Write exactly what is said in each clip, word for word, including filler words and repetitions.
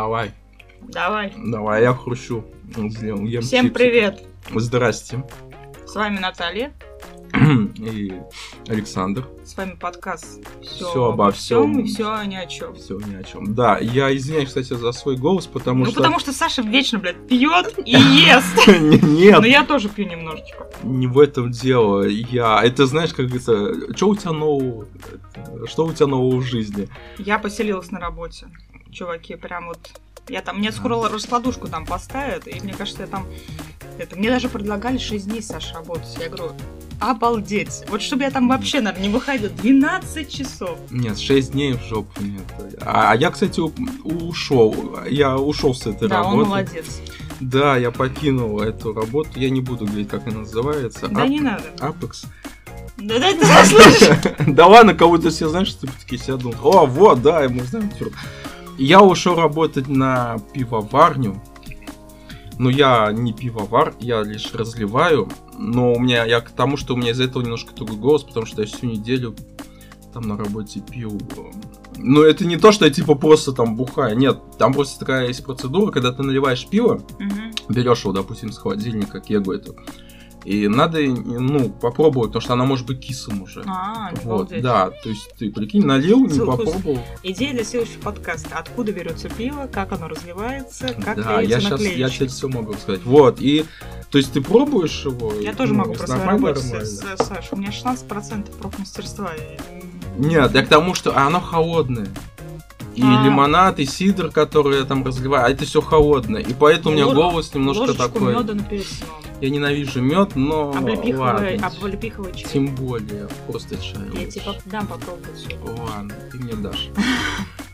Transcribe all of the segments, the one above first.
Давай. Давай. Давай, я хрущу. Ем Всем чипсы. Привет. Здрасте. С вами Наталья. И Александр. С вами подкаст «Все, все обо всем, всем и все ни о чем». Все ни о чем. Да, я извиняюсь, кстати, за свой голос, потому ну, что... Ну, потому что Саша вечно, блядь, пьет и ест. Нет. Но я тоже пью немножечко. Не в этом дело. Я... Это, знаешь, как говорится, что у тебя нового... Что у тебя нового в жизни? Я поселилась на работе. Чуваки, прям вот... Я там... Мне скоро раскладушку там поставят, и мне кажется, я там... Это... Мне даже предлагали шесть дней, Саша, работать. Я говорю... Обалдеть. Вот чтобы я там вообще, наверное, не выходил. двенадцать часов. Нет, шесть дней в жопу нет. А, а я, кстати, у, ушел. Я ушел с этой да, работы. Да, он молодец. Да, я покинул эту работу. Я не буду говорить, как она называется. Да Ап... не надо. Апекс. Да, да, да, слышишь? Да ладно, кого-то все знаешь, что такие себя думают. О, вот, да, мы знаем. Я ушел работать на пивоварню. Но я не пивовар, я лишь разливаю. Но у меня, я к тому, что у меня из-за этого немножко тугой голос, потому что я всю неделю там на работе пил. Но это не то, что я типа просто там бухаю. Нет, там просто такая есть процедура, когда ты наливаешь пиво, mm-hmm. берешь его, допустим, с холодильника, кегу эту. И надо, ну, попробовать, потому что она может быть кислым уже. А, вот, да, то есть ты, прикинь, налил, не попробовал. Идея для следующего подкаста. Откуда берется пиво, как оно разливается, как да, клеится я на сейчас, я сейчас все могу сказать. Вот, и, то есть ты пробуешь его. Я ну, тоже могу про свою работу, Саша, у меня шестнадцать процентов профмастерства. Нет, я к тому, что оно холодное. И а. лимонад, и сидр, который я там разливаю, а это все холодное. И поэтому Лож... у меня голос немножко такой. Я ненавижу мед, но облепиховый, облепиховый чай. Тем более, просто чай. Я тебе типа дам попробовать. Ладно, ты мне дашь.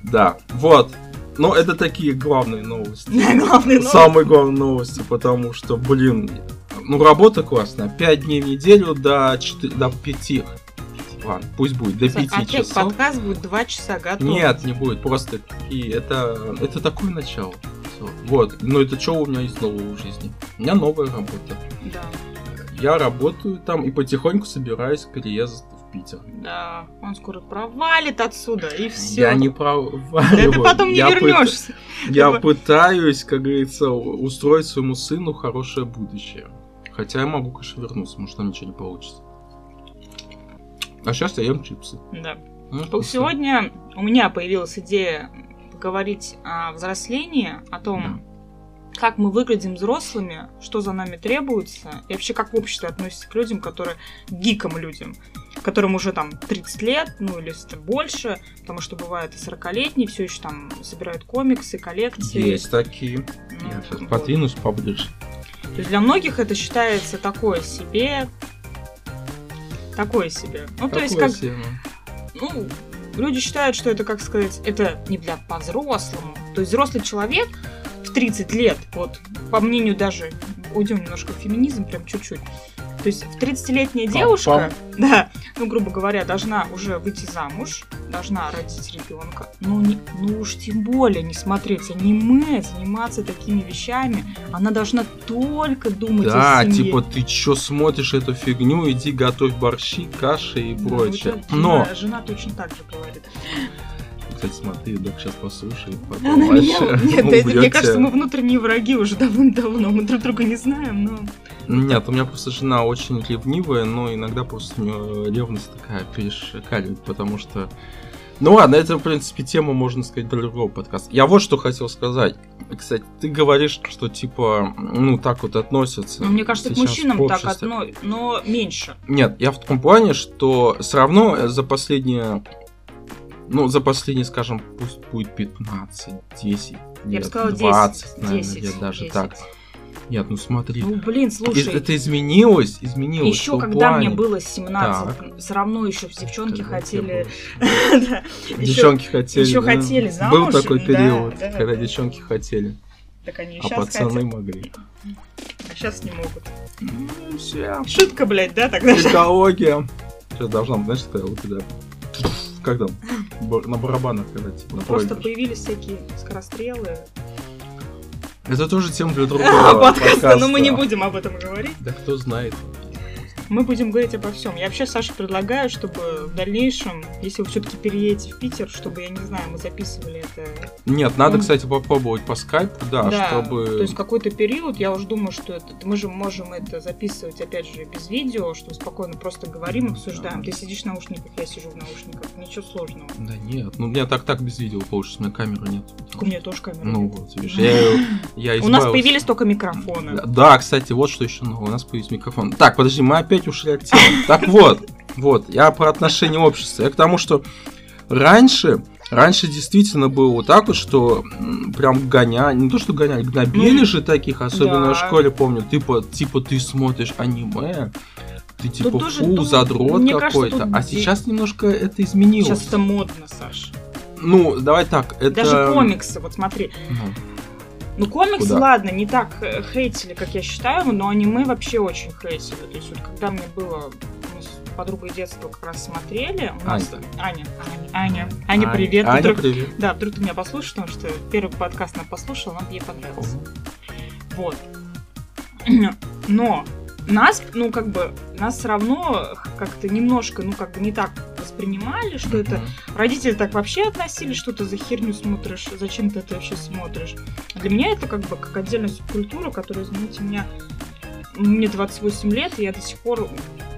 Да, вот. Но это такие главные новости. Главные новости. Самые главные новости, потому что, блин, ну работа классная. пять дней в неделю до пяти. Ладно, пусть будет до пяти а часов. А подкаст будет два часа готов. Нет, не будет, просто и это, это такое начало. Все. Вот, но это что у меня из нового в жизни? У меня новая работа. Да. Я работаю там и потихоньку собираюсь к переезду в Питер. Да, он скоро провалит отсюда и все. Я не проваливаю. Да ты потом не я вернешься. Пыт... Я пытаюсь, как говорится, устроить своему сыну хорошее будущее. Хотя я могу, конечно, вернуться, может там ничего не получится. А сейчас я ем чипсы. Да. Ну, сегодня у меня появилась идея поговорить о взрослении, о том, да. как мы выглядим взрослыми, что за нами требуется, и вообще как общество относится к людям, которые гикам людям, которым уже там тридцать лет, ну или больше, потому что бывают и сорокалетние, все еще там собирают комиксы, коллекции. Есть такие. Ну, я сейчас вот. Подвинусь поближе. То есть для многих это считается такое себе... Такое себе. Ну, Какое то есть, как... Себе? Ну, люди считают, что это, как сказать, это не для по-взрослому. То есть, взрослый человек в тридцать лет, вот, по мнению даже... Уйдем немножко в феминизм, прям чуть-чуть. То есть, в тридцатилетняя девушка, да, ну, грубо говоря, должна уже выйти замуж, должна родить ребенка. Но не, ну уж тем более не смотреть аниме, заниматься такими вещами. Она должна только думать да, о семье. Да, типа, ты чё смотришь эту фигню, иди готовь борщи, каши и да, прочее. Вот это, но... Жена точно так же говорит. Кстати, смотри, док сейчас послушает, потом она меня... Нет, ну, это, мне кажется, мы внутренние враги уже давным-давно, мы друг друга не знаем, но... Нет, у меня просто жена очень ревнивая, но иногда просто у нее ревность такая перешкаливает, потому что... Ну ладно, это, в принципе, тема, можно сказать, для другого подкаста. Я вот что хотел сказать. Кстати, ты говоришь, что, типа, ну, так вот относятся. Ну, мне кажется, к мужчинам так одно, но меньше. Нет, я в таком плане, что все равно за последние... Ну, за последние, скажем, пусть будет пятнадцать, десять, я лет, сказала, двадцать, десять, наверное, десять, лет даже десять. Так. Нет, ну смотри. Ну, блин, слушай. Это изменилось, изменилось. Еще когда плане... мне было семнадцать, так. все равно еще девчонки когда хотели... Девчонки хотели, Еще хотели замуж. Был такой период, когда девчонки хотели. Так они и сейчас хотят. А пацаны могли. А сейчас не могут. Шутка, блядь, да? Психология. Сейчас должна, знаешь, что я вот туда... Как там? На барабанах, когда типа. Ну, просто появились всякие скорострелы. Это тоже тема для другого подкаста. Но мы не будем об этом говорить. Да кто знает. мы будем говорить обо всем. Я вообще, Саша, предлагаю, чтобы в дальнейшем, если вы все-таки переедете в Питер, чтобы, я не знаю, мы записывали это... Нет, надо, он... кстати, попробовать по скайпу, да, да, чтобы... то есть какой-то период, я уже думаю, что это... мы же можем это записывать, опять же, без видео, что спокойно просто говорим, обсуждаем. Да. Ты сидишь в наушниках, я сижу в наушниках, ничего сложного. Да нет, ну у меня так-так без видео получится, у меня камеры нет. У меня тоже камеры нет. Ну вот, видишь, я избавился. У нас появились только микрофоны. Да, кстати, вот что еще нового, у нас появился микрофон. Так, подожди, мы опять ушли от темы. Так вот, вот, я про отношение общества. Я к тому, что раньше, раньше действительно было вот так вот, что прям гоняли, не то что гоняли, гнобили же таких, особенно да. в школе, помню, типа, типа ты смотришь аниме, ты типа тут фу, тоже, задрот тут, какой-то. Кажется, а здесь... сейчас немножко это изменилось. Сейчас это модно, Саш. Ну, давай так, это... Даже комиксы, вот смотри. Ну. Ну, комиксы, куда? Ладно, не так хейтили, как я считаю, но аниме вообще очень хейтили. То есть, вот когда мне было... Мы с подругой детства как раз смотрели... У нас... Аня. Аня. Аня. Аня, привет. Аня, вдруг... привет. Да, вдруг ты меня послушаешь, потому что первый подкаст она послушала, он ей понравился. О. Вот. Но нас, ну, как бы, нас все равно как-то немножко, ну, как бы не так... воспринимали, что это... Родители так вообще относились, что ты за херню смотришь, зачем ты это вообще смотришь. Для меня это как бы как отдельная субкультура, которая, извините меня, мне двадцать восемь лет, и я до сих пор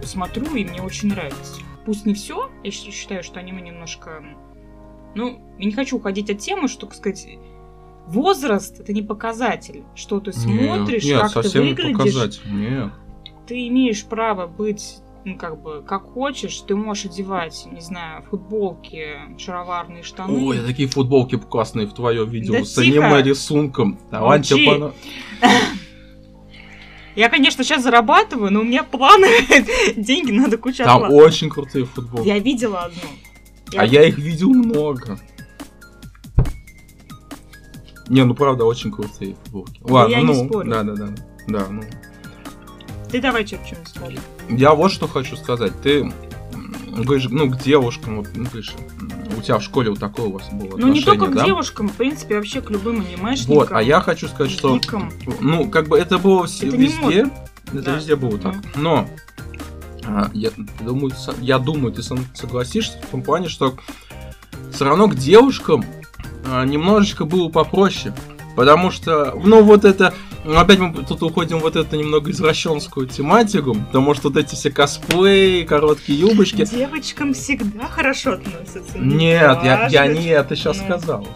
смотрю, и мне очень нравится. Пусть не все, я считаю, что аниме немножко... Ну, я не хочу уходить от темы, что, так сказать, возраст — это не показатель, что ты смотришь, нет, как нет, ты выглядишь. Нет. Ты имеешь право быть... Ну, как бы, как хочешь, ты можешь одевать, не знаю, футболки, шароварные штаны. Ой, такие футболки классные в твое видео, да, с аниме-рисунком. Давай, тебе пора... Я, конечно, сейчас зарабатываю, но у меня планы, деньги надо куча. Там план. Очень крутые футболки. Я видела одну. Я а видела... я их видел много. Не, ну правда, очень крутые футболки. Ладно, я ну, не спорю. Да, да, да. Да, ну... Ты давай что-нибудь скажи. Я вот что хочу сказать. Ты говоришь, ну, к девушкам, ну, говоришь, у тебя в школе вот такое у вас было отношение, да? Ну, не только да? к девушкам, в принципе, вообще к любым анимешникам. Вот, а я хочу сказать, что, ну, как бы это было это везде, это да. везде было так. Но, а, я, думаю, я думаю, ты согласишься в том плане, что все равно к девушкам а, немножечко было попроще. Потому что, ну, вот это... Ну, опять мы тут уходим в вот эту немного извращенскую тематику, потому что вот эти все косплеи, короткие юбочки... Девочкам всегда хорошо относятся. Нет, я, я не это сейчас ну. сказал.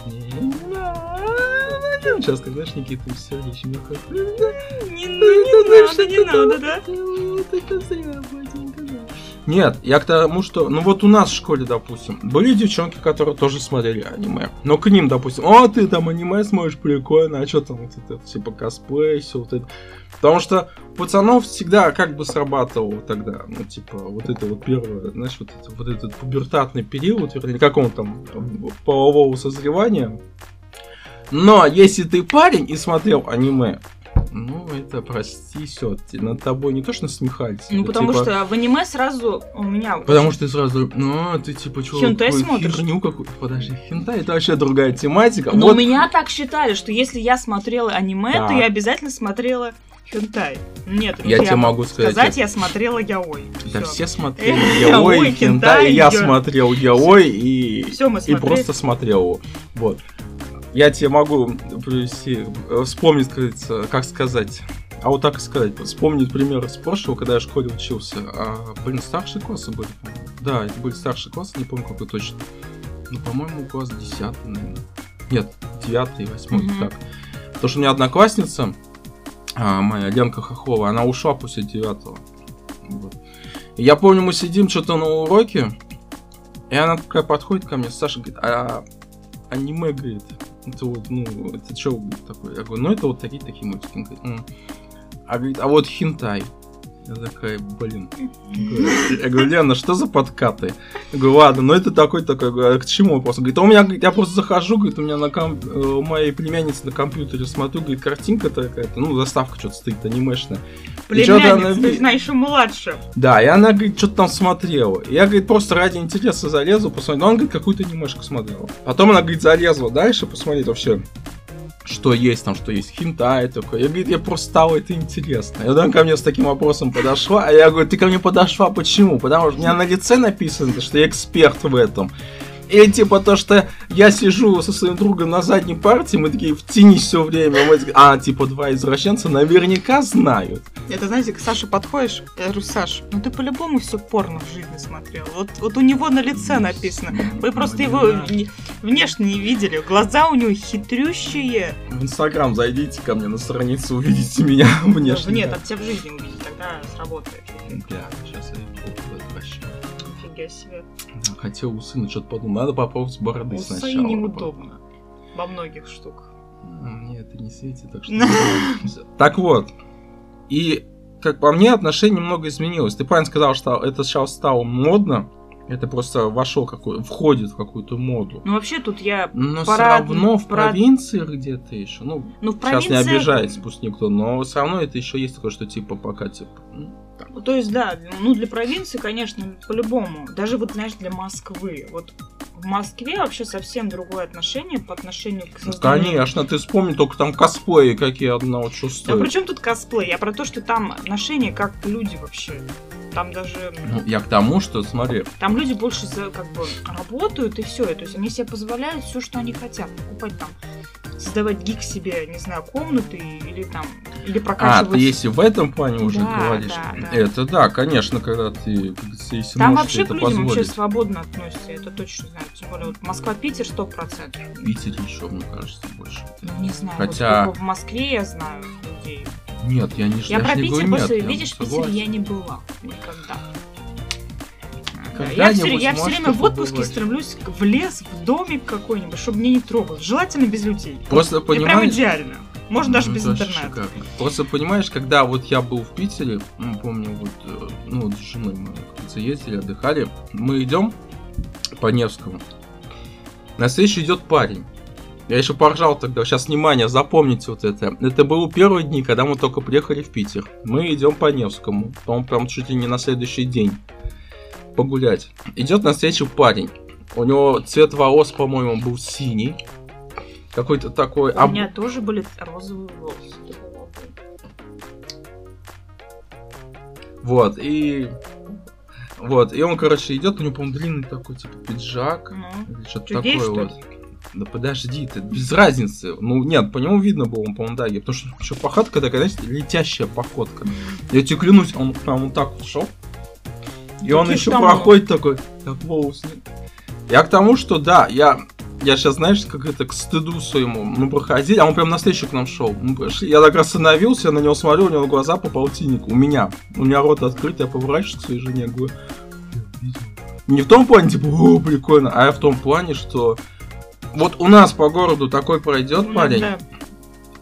Сейчас, знаешь, Никита, все, еще не хочет. Не надо, не надо, да? Нет, я к тому, что... Ну, вот у нас в школе, допустим, были девчонки, которые тоже смотрели аниме. Но к ним, допустим, о, ты там аниме смотришь, прикольно, а что там вот это, типа, косплей, все вот это. Потому что пацанов всегда как бы срабатывало тогда, ну, типа, вот это вот первое, знаешь, вот, это, вот этот пубертатный период, вернее, как он там, полового созревания. Но если ты парень и смотрел аниме... Ну, это, прости, все, над тобой не то, что насмехались. Ну, потому типа... что в аниме сразу у меня... Потому что ты сразу, ну, ты типа, чё, хентай смотришь? Херню какую-то, подожди, хентай, это вообще другая тематика. Но вот... у меня так считали, что если я смотрела аниме, да. то я обязательно смотрела хентай. Нет, я тебе могу сказать, сказать я... я смотрела яой. Да все, все смотрели яой, хентай, я смотрел яой и просто смотрел его. Вот. Я тебе могу привести, вспомнить, как сказать, а вот так и сказать, вспомнить пример из прошлого, когда я в школе учился. А, блин, старшие классы были, да, это были старшие классы, не помню какой точно, ну, по-моему, класс десятый, наверное, нет, девятый, восьмой, mm-hmm. так. Потому что у меня одноклассница, моя Ленка Хохова, она ушла после девятого. Вот. Я помню, мы сидим что-то на уроке, и она такая подходит ко мне, Саша говорит, а аниме, говорит, это вот, ну, это что такое? Я говорю, ну, это вот такие-такие мультики. Он говорит, м-м". А, говорит, а вот хентай. Я такая, блин. Я говорю, Лена, что за подкаты? Я говорю, ладно, ну это такой-такой. К чему вопрос? Говорит, а у меня, я просто захожу, говорит, у меня на комп... у моей племянницы на компьютере смотрю, говорит, картинка такая-то, ну, заставка что-то стоит анимешная. Племянница, она... ты знаешь, еще младше. Да, и она, говорит, что-то там смотрела. Я, говорит, просто ради интереса залезла, посмотрела. Он, говорит, какую-то анимешку смотрела. Потом она, говорит, залезла дальше посмотреть вообще. что есть там, что есть хентай такой. Я, говорит, я просто стала это интересно. И она ко мне с таким вопросом подошла, а я говорю, ты ко мне подошла, почему? Потому что у меня на лице написано, что я эксперт в этом. И типа то, что я сижу со своим другом на задней партии, мы такие в тени все время, мы, а типа два извращенца наверняка знают. Это, знаете, к Саше подходишь, я говорю, Саш, ну ты по-любому все порно в жизни смотрел. Вот, вот у него на лице написано. Вы просто его внешне не видели, глаза у него хитрющие. В Инстаграм зайдите ко мне на страницу, увидите меня внешне. Нет, от тебя в жизни увидите, тогда сработает. Да, сейчас я себе. Хотел усы, но что-то подумал. Надо попробовать с бороды усы сначала. Усы неудобно. Во многих штук. Мне это не светит, так что... Так вот. И, как по мне, отношение немного изменилось. Ты правильно сказал, что это сейчас стало модно. Это просто вошло, какой... входит в какую-то моду. Ну, вообще тут я... Но парад... все равно в парад... провинции где-то еще. Ну, ну в провинции... сейчас не обижается, пусть никто. Но все равно это еще есть такое, что типа пока типа... То есть, да, ну для провинции, конечно, по-любому. Даже вот, знаешь, для Москвы. Вот в Москве вообще совсем другое отношение по отношению к созданию... Конечно, ты вспомни, только там косплеи какие одного чувства. Да при чем тут косплей? Я про то, что там отношение как люди вообще. Там даже... Я к тому, что, смотри... Там люди больше как бы работают и все. То есть они себе позволяют все, что они хотят. Покупать там... Создавать гик себе, не знаю, комнаты или там, или прокачивать. А, ты если в этом плане уже да, говоришь, да, да. Это да, конечно, когда ты, если там можешь, вообще это к людям позволить. Вообще свободно относятся, это точно знаю. Тем более вот Москва-Питер сто процентов. Питер еще, мне кажется, больше. Не знаю, хотя вот в Москве я знаю людей. Нет, я не я про не Питер больше, видишь, в Питере я не была никогда. Я все, я все время в отпуске побывать. Стремлюсь в лес, в домик какой-нибудь, чтобы меня не трогали. Желательно без людей. Просто и понимаешь... прям идеально. Можно ну, даже без интернета. Шикарно. Просто понимаешь, когда вот я был в Питере, ну, помню, вот, ну, вот с женой мы как-то ездили, отдыхали, мы идем по Невскому. На встречу идет парень. Я еще поржал тогда. Сейчас, внимание, запомните вот это. Это было первые дни, когда мы только приехали в Питер. Мы идем по Невскому. По-моему, прям чуть ли не на следующий день. Погулять. Идет навстречу парень. У него цвет волос, по-моему, был синий. Какой-то такой... У об... меня тоже были розовые волосы. Вот, и... Вот, и он, короче, идет, у него, по-моему, длинный такой, типа, пиджак. Ну, или что-то чудей, такое что вот. Ли? Да подожди, ты без разницы. Ну, нет, по нему видно было, он, по-моему, да, я, потому что еще походка такая, знаешь, летящая походка. Я тебе клянусь, он прям вот так вот шел. И так он еще там проходит он. Такой, так волос. Я к тому, что да, я, я сейчас, знаешь, как это, к стыду своему, мы проходили, а он прям навстречу к нам шел. Я так остановился, я на него смотрю, у него глаза по полтиннику, у меня, у меня рот открыт, я поворачиваюсь к своей жене, говорю, не в том плане, типа, о, прикольно, а я в том плане, что вот у нас по городу такой пройдет ну, парень, да.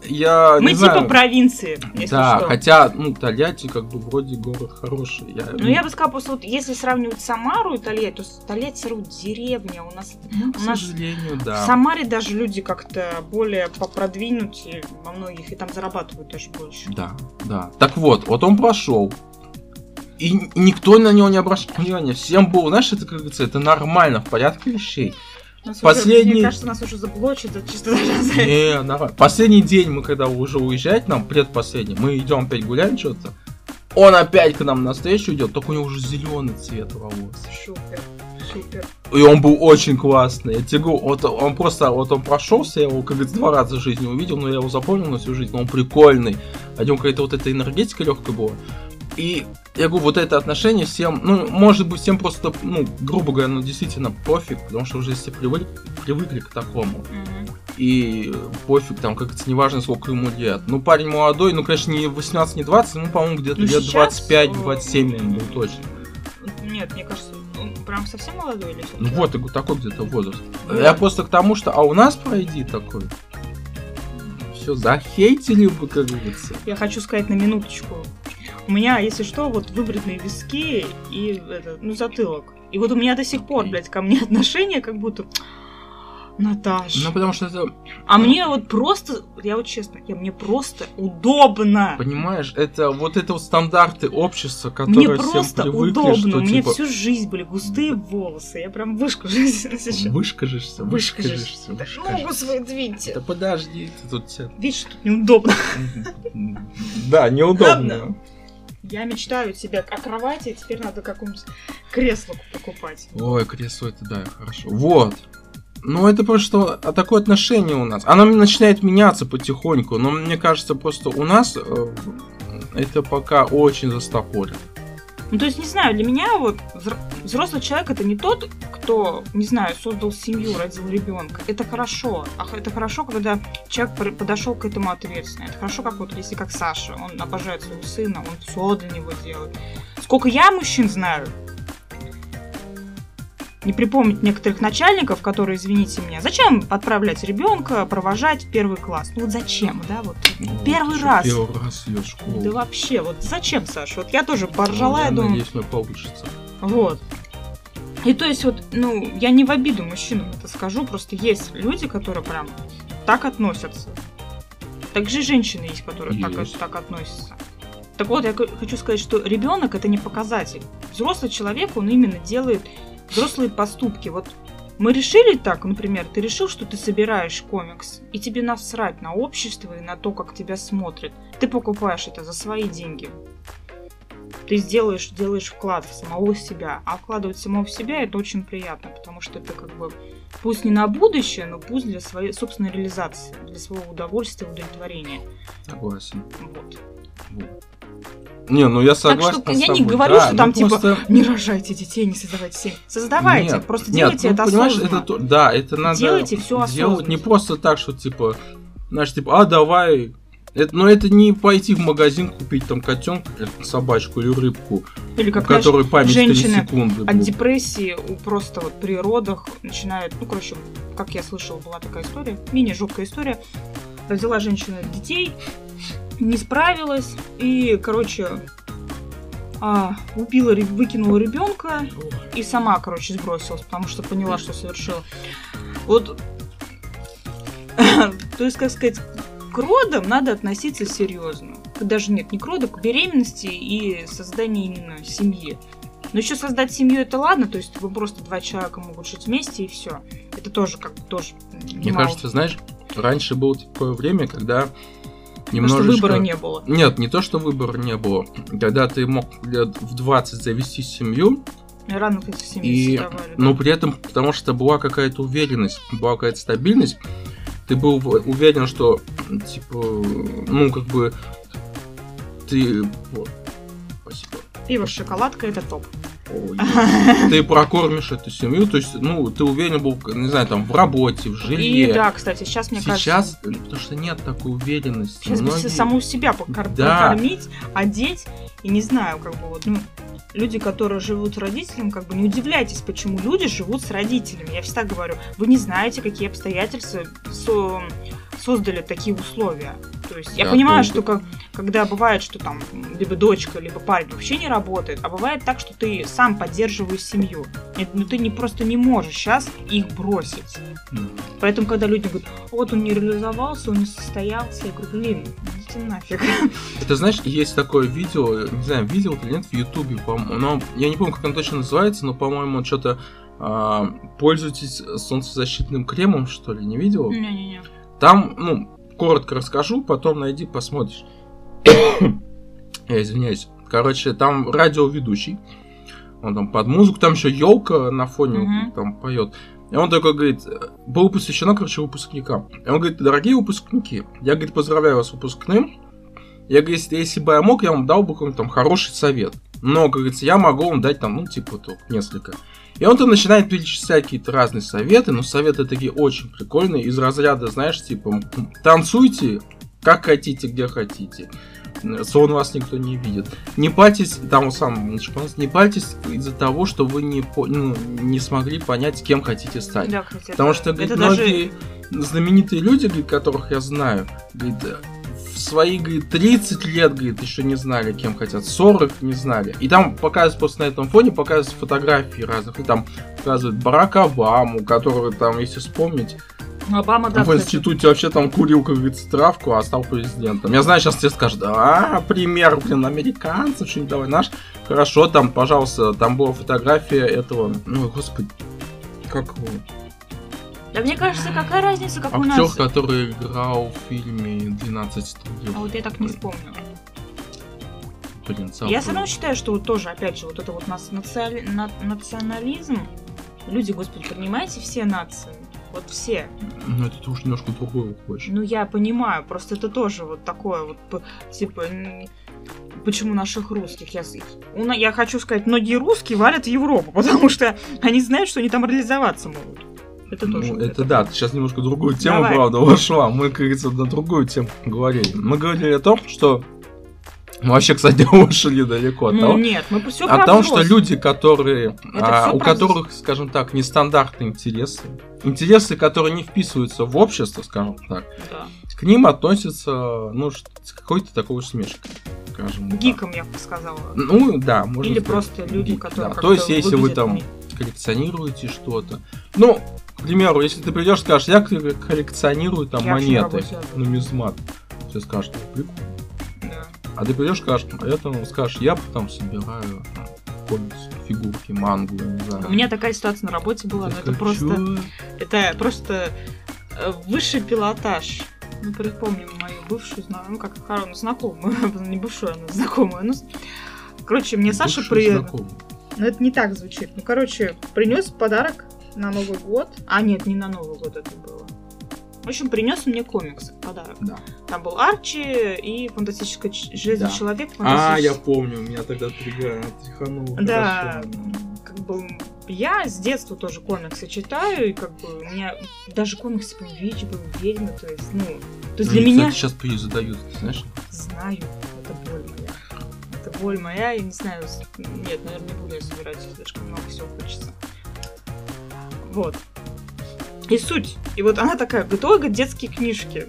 Я мы не типа знаю. Провинции, если да, что. Хотя, ну, Тольятти, как бы, вроде город хороший. Я... Ну, я бы сказала, просто вот если сравнивать Самару и Тольятти, то Тольятти все равно деревня. У нас, ну, к у нас... сожалению, да. В Самаре даже люди как-то более попродвинутые во многих, и там зарабатывают даже больше. Да, да. Так вот, вот он прошел. И никто на него не обращал внимания. Всем было, знаешь, это, как говорится, это нормально, в порядке вещей. Нас последний... уже, мне кажется, нас уже заблочат чисто даже. Не, давай. Последний день мы когда уже уезжать нам, предпоследний, мы идем опять гулять что-то. Он опять к нам навстречу идет, только у него уже зеленый цвет волос. Супер, супер. И он был очень классный. Я тебе говорю, вот он просто, вот он прошелся, я его, как говорится, два раза в жизни увидел, но я его запомнил на всю жизнь, но он прикольный. А нем какая-то вот эта энергетика легкая была. И я говорю, вот это отношение всем, ну, может быть, всем просто, ну, грубо говоря, ну, действительно пофиг, потому что уже все привык, привыкли к такому. Mm-hmm. И пофиг, там, как это, неважно, сколько ему лет. Ну, парень молодой, ну, конечно, не восемнадцать, не двадцать, ну, по-моему, где-то ну, лет сейчас... двадцать пять двадцать семь, наверное, был точно. Нет, мне кажется, он прям совсем молодой или что? Ну, вот, такой где-то возраст. Mm-hmm. Я просто к тому, что, а у нас пройди такой. Все, захейтили бы, как говорится. Я хочу сказать на минуточку. У меня, если что, вот выбритые виски и, это, ну, затылок. И вот у меня до сих пор, блядь, ко мне отношение как будто... Наташа. Ну, потому что это... А ну, мне вот просто, я вот честно, я, мне просто удобно. Понимаешь, это вот это вот стандарты общества, которые мне просто всем привыкли, удобно. Что, мне типа... всю жизнь были густые волосы, я прям вышкажусь сейчас. Вышкажешься, вышкажешься. Даже ногу свою двиньте. Да подожди, ты тут тебя... Видишь, тут неудобно. Да, неудобно. Я мечтаю тебя о кровати, и теперь надо какому-нибудь креслу покупать. Ой, кресло это да, хорошо. Вот. Ну, это просто такое отношение у нас. Оно начинает меняться потихоньку, но мне кажется, просто у нас это пока очень застопорит. Ну, то есть, не знаю, для меня вот взрослый человек это не тот, кто, не знаю, создал семью, родил ребенка. Это хорошо. Это хорошо, когда человек подошел к этому ответственно. Это хорошо, как вот, если как Саша, он обожает своего сына, он все для него делает. Сколько я мужчин знаю, не припомнить некоторых начальников, которые, извините меня, зачем отправлять ребенка, провожать в первый класс? Ну вот зачем, да, вот ну, первый вот раз. Первый раз идёшь в школу. Да вообще, вот зачем, Саша? Вот я тоже поржала, ну, я, я думаю. Надеюсь, мне получится. Вот. И то есть вот, ну, я не в обиду мужчинам это скажу, просто есть люди, которые прям так относятся. Также женщины есть, которые есть. Так, так относятся. Так вот, я хочу сказать, что ребенок это не показатель. Взрослый человек, он именно делает взрослые поступки. Вот мы решили так, например, ты решил, что ты собираешь комикс, и тебе насрать на общество и на то, как тебя смотрят. Ты покупаешь это за свои деньги. Ты сделаешь, делаешь вклад в самого себя. А вкладывать самого в себя это очень приятно, потому что это как бы пусть не на будущее, но пусть для своей собственной реализации, для своего удовольствия, удовлетворения. Согласен. Вот. Вот. Не, ну я согласен. Так что я не говорю, да, что там типа просто... не рожайте детей, не создавайте семьи. Создавайте, нет, просто нет, делайте ну, это осознанно. Это, да, это надо делайте все осознанно. Делать не просто так, что типа, знаешь, типа, а давай. Это, но это не пойти в магазин купить там котенка, собачку или рыбку, или как, у которой память три секунды. От депрессии у просто вот при родах начинают, ну короче, как я слышала, была такая история, мини жуткая история. Взяла женщина детей. Не справилась и, короче, а, убила, выкинула ребенка и сама, короче, сбросилась, потому что поняла, что совершила. Вот, то есть, как сказать, к родам надо относиться серьезно. Даже нет, не к родам, к беременности и созданию именно семьи. Но еще создать семью это ладно, то есть вы просто два человека могут жить вместе и все. Это тоже как тоже. Мне мало. Кажется, знаешь, раньше было такое время, когда немножечко... Что выбора не было. Нет, не то, что выбора не было. Когда ты мог лет в двадцать завести семью. Рано в семье создавали. Но при этом, потому что была какая-то уверенность, была какая-то стабильность. Ты был уверен, что, типа, ну, как бы, ты... Вот. Спасибо. Пиво с шоколадкой это топ. Ты прокормишь эту семью, то есть, ну, ты уверен был, не знаю, там, в работе, в жилье. И да, кстати, сейчас, мне сейчас, кажется... Сейчас, потому что нет такой уверенности. Сейчас многие... бы саму себя покор... да. покормить, одеть, и не знаю, как бы, вот, ну, люди, которые живут с родителями, как бы, не удивляйтесь, почему люди живут с родителями. Я всегда говорю, вы не знаете, какие обстоятельства со... создали такие условия. То есть я да, понимаю, только. Что как, когда бывает, что там либо дочка, либо парень вообще не работает, а бывает так, что ты сам поддерживаешь семью. Нет, ну ты не, просто не можешь сейчас их бросить. Mm. Поэтому, когда люди говорят, вот он не реализовался, он не состоялся, я говорю, блин, идите нафиг. Это знаешь, есть такое видео, не знаю, видел или нет в Ютубе, по-моему, я не помню, как оно точно называется, но, по-моему, он что-то а, пользуйтесь солнцезащитным кремом, что ли, не видел? Не-не-не. Там, ну, коротко расскажу, потом найди, посмотришь. Я извиняюсь. Короче, там радиоведущий. Он там под музыку, там еще елка на фоне uh-huh. там поет. И он такой говорит, было посвящено, короче, выпускникам. И он говорит, дорогие выпускники, я, говорит, поздравляю вас с выпускным. Я, говорит, если, если бы я мог, я вам дал бы какой-нибудь там хороший совет. Но, говорит, я могу вам дать там, ну, типа, только несколько. И он там начинает перечислять какие-то разные советы, но советы такие очень прикольные, из разряда, знаешь, типа, танцуйте, как хотите, где хотите, словно вас никто не видит. Не пальтесь, там сам, не пальтесь из-за того, что вы не, ну, не смогли понять, кем хотите стать. Да, кстати, потому что, говорит, многие даже... знаменитые люди, говорит, которых я знаю, говорит, в свои, говорит, тридцать лет, говорит, еще не знали, кем хотят, сорок не знали. И там показывают, просто на этом фоне показывают фотографии разных, и там показывают Барака Обаму, которого там, если вспомнить, Обама, да, в институте кстати. вообще там курил, как говорится, травку, а стал президентом. Я знаю, сейчас тебе скажут, а, пример, блин, американцев, что-нибудь давай наш. Хорошо, там, пожалуйста, там была фотография этого, ну, господи, как его... Да мне кажется, какая разница, как актер, у нас... Актер, который играл в фильме «двенадцать стульев». А вот я так не вспомнила. Блин, я все равно считаю, что вот тоже, опять же, вот это вот наци... на... национализм. Люди, господи, понимаете, все нации. Вот все. Ну это уж немножко другое уходишь. Ну я понимаю, просто это тоже вот такое вот, типа, почему наших русских? Я, я хочу сказать, многие русские валят в Европу, потому что они знают, что они там реализоваться могут. Это ну, тоже. Это, это да, ты сейчас немножко другую тему, Давай. правда, вошла. Мы, как говорится, на другую тему говорили. Мы говорили о том, что... Мы вообще, кстати, ушли далеко от ну, того. Нет, мы все про О том, что люди, которые, а, у которых, взрослых. скажем так, нестандартные интересы, интересы, которые не вписываются в общество, скажем так, да. к ним относятся, ну, с какой-то такой смешкой. Скажем, гиком, да. я бы сказала. Ну, да, можно Или сказать, просто люди, гик, которые... Да. То есть, если вы там коллекционируете что-то... Ну, к примеру, если ты придешь и скажешь, я коллекционирую там я монеты, нумизмат, все скажут, прикольно. А ты придешь, скажешь, этому скажешь, я там собираю комиксы, фигурки, мангу, не знаю. У меня такая ситуация на работе была, я но это хочу... просто, это просто высший пилотаж. Ну, припомним мою бывшую, ну как Харону знакомую, не бывшую, она знакомая. Ну, короче, мне бывшую Саша привез. Ну это не так звучит. Ну короче, принес подарок на Новый год. А нет, не на Новый год это было. В общем, принес мне комикс подарок. Да. Там был Арчи и фантастический железный да. человек. Фантастический... А, я помню, у меня тогда тряхануло. Да, как бы я с детства тоже комиксы читаю, и как бы у меня даже комиксы по Вич был, ведьма, то есть, ну, то есть ну, для меня... Сейчас ее задают, ты знаешь? Знаю, это боль моя. Это боль моя, я не знаю, нет, наверное, не буду я собирать, слишком много всего хочется. Вот. И суть. И вот она такая, говорит, ой, говорит, детские книжки.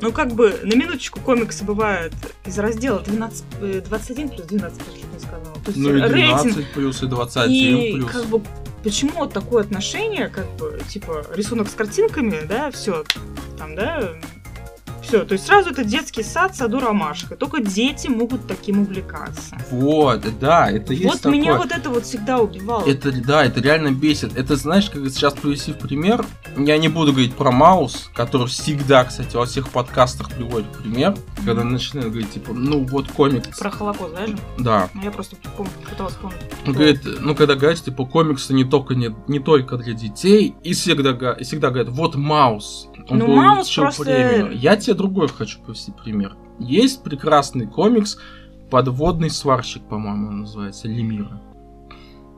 Ну, как бы, на минуточку комиксы бывают из раздела двенадцать, двадцать один плюс двенадцать, как я не сказала. То есть ну, и двенадцать плюс и двадцать один и, плюс. И как бы, почему вот такое отношение, как бы, типа, рисунок с картинками, да, все, там, да, все. То есть сразу это детский сад, саду ромашка. Только дети могут таким увлекаться. Вот, да, это есть вот такое. Вот меня вот это вот всегда убивало. Это, да, это реально бесит. Это, знаешь, как сейчас привести в пример, я не буду говорить про Маус, который всегда, кстати, во всех подкастах приводит пример, mm-hmm. когда начинают говорить, типа, ну вот комикс. Про Холокост, знаешь? Да. Я просто пом- пыталась вспомнить. Говорит, ну когда говорят, типа, комиксы не только, не, не только для детей, и всегда, всегда говорят, вот Маус. Он ну, был Маус просто... Временно. Я тебе другой хочу привести пример. Есть прекрасный комикс «Подводный сварщик», по-моему, он называется, Лемира.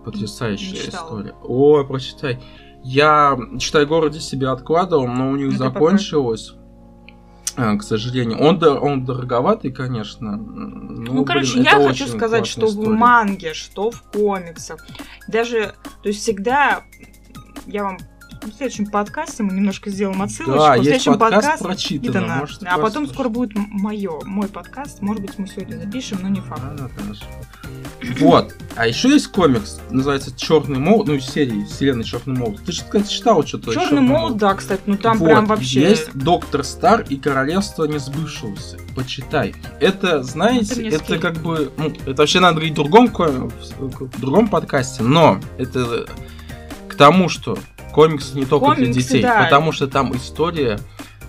Потрясающая история. О, прочитай. Я, читай, «Городе» себя откладывал, но у них Это закончилось, пока... к сожалению. Он, он дороговатый, конечно. Но, ну, короче, блин, я хочу сказать, что история. В манге, что в комиксах. Даже, то есть всегда я вам... В следующем подкасте мы немножко сделаем отсылочку. Да, в следующем есть подкаст, подкаст Итана, может, а потом послушать. Скоро будет моё, мой подкаст. Может быть, мы сегодня запишем, но не факт. А, вот. А еще есть комикс, называется «Черный молот», ну, из серии вселенной «Черный молот». Ты же, кстати, читал что-то? «Черный, Черный молот», молот, да, кстати, ну там вот, прям вообще... Есть «Доктор Стар» и «Королевство несбывшегося». Почитай. Это, знаете, это, это как бы... Ну, это вообще надо говорить в другом, в другом подкасте, но это к тому, что... Комиксы не только комиксы, для детей, да. потому что там история,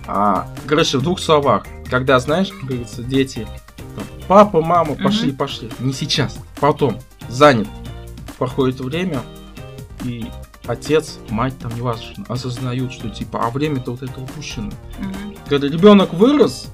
а, короче, в двух словах. Когда, знаешь, как говорится, дети, там, папа, мама, пошли, угу. пошли. Не сейчас, потом, занят. Проходит время, и отец, мать, там, неважно, осознают, что, типа, а время-то вот это упущено. Угу. Когда ребенок вырос,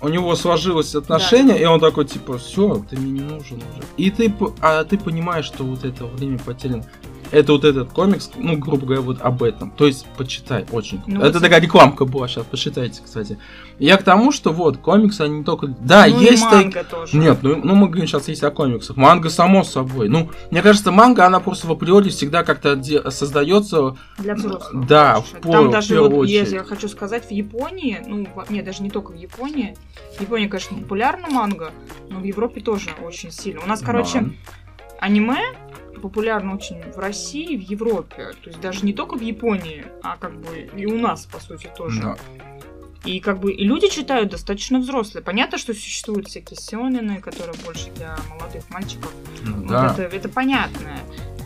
у него сложилось отношение, да. и он такой, типа, все, ты мне не нужен уже. И ты, а ты понимаешь, что вот это время потеряно. Это вот этот комикс, ну, грубо говоря, вот об этом. То есть, почитай, очень круто. Ну, это вот такая рекламка была, сейчас почитайте, кстати. Я к тому, что вот, комиксы, они только... Да, ну, есть... манга так... тоже. Нет, ну, ну мы говорим сейчас есть о комиксах. Манга, само собой. Ну, мне кажется, манга, она просто в априори всегда как-то де... создается... Для взрослых. Да, в, пор... Там даже в первую вот, очередь. Если я хочу сказать, в Японии, ну, нет, даже не только в Японии. В Японии, конечно, популярна манга, но в Европе тоже очень сильно. У нас, короче, да. аниме... популярно очень в России, в Европе, то есть даже не только в Японии, а как бы и у нас, по сути, тоже. Да. И как бы и люди читают достаточно взрослые. Понятно, что существуют всякие сёнэны, которые больше для молодых мальчиков. Ну, да. Вот это, это понятно.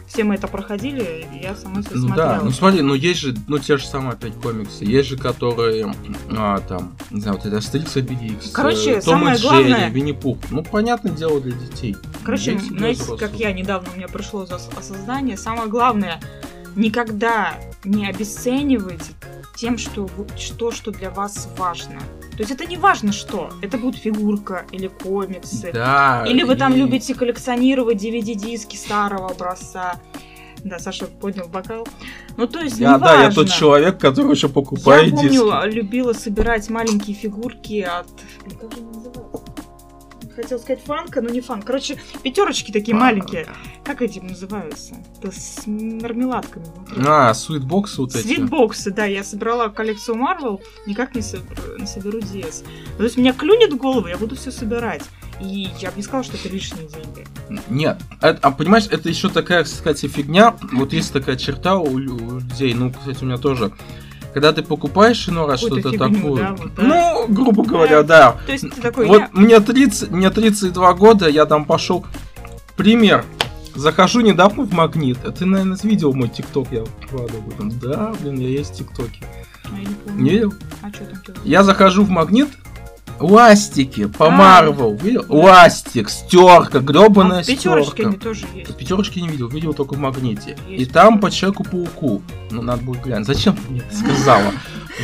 Все мы это проходили, и я сама это ну, смотрела. Да, ну смотри, ну есть же, ну те же самые опять комиксы, есть же, которые, а, там, не знаю, вот это Астерикс, Обеликс, короче, Том и Джерри, Винни-Пух. Ну, понятное дело, для детей. Короче, есть, знаете, как я недавно, у меня пришло осознание, самое главное, никогда не обесценивайте тем, что, что, что для вас важно. То есть это не важно что, это будет фигурка или комиксы, да, или вы и... там любите коллекционировать ди ви ди диски старого образца. Да, Саша поднял бокал. Ну то есть я, не да, важно. Да, я тот человек, который еще покупает диски. Я помню, диски. Любила собирать маленькие фигурки от... Как же называется? Хотел сказать фанка, но не фанк. Короче, пятерочки такие а, маленькие. Да. Как эти называются? Это с мармеладками внутри. А, свитбоксы вот эти. Свитбоксы, да. Я собрала коллекцию Marvel, никак не соберу ди эс. То есть меня клюнет в голову, я буду все собирать. И я бы не сказала, что это лишние деньги. Нет. Это, а понимаешь, это еще такая, кстати, фигня. Вот есть такая черта у людей. Ну, кстати, у меня тоже. Когда ты покупаешь иной раз что-то такое, да, вот, да? ну, грубо говоря, да. да. То есть ты такой, вот я... мне, тридцать, мне тридцать два года, я там пошел, пример, захожу недавно в Магнит, а ты, наверное, видел мой ТикТок, я выкладываю там, да, блин, я есть в ТикТоке. Я не помню. Не видел? А что там? Я захожу в Магнит, ластики по Марвел, видел? Да. Ластик, стёрка, грёбаная стёрка. Пятерочки они тоже есть. Пятерочки не видел, видел только в Магните. Есть. И там по Человеку-пауку. Ну, надо будет глянуть. Зачем ты мне это сказала?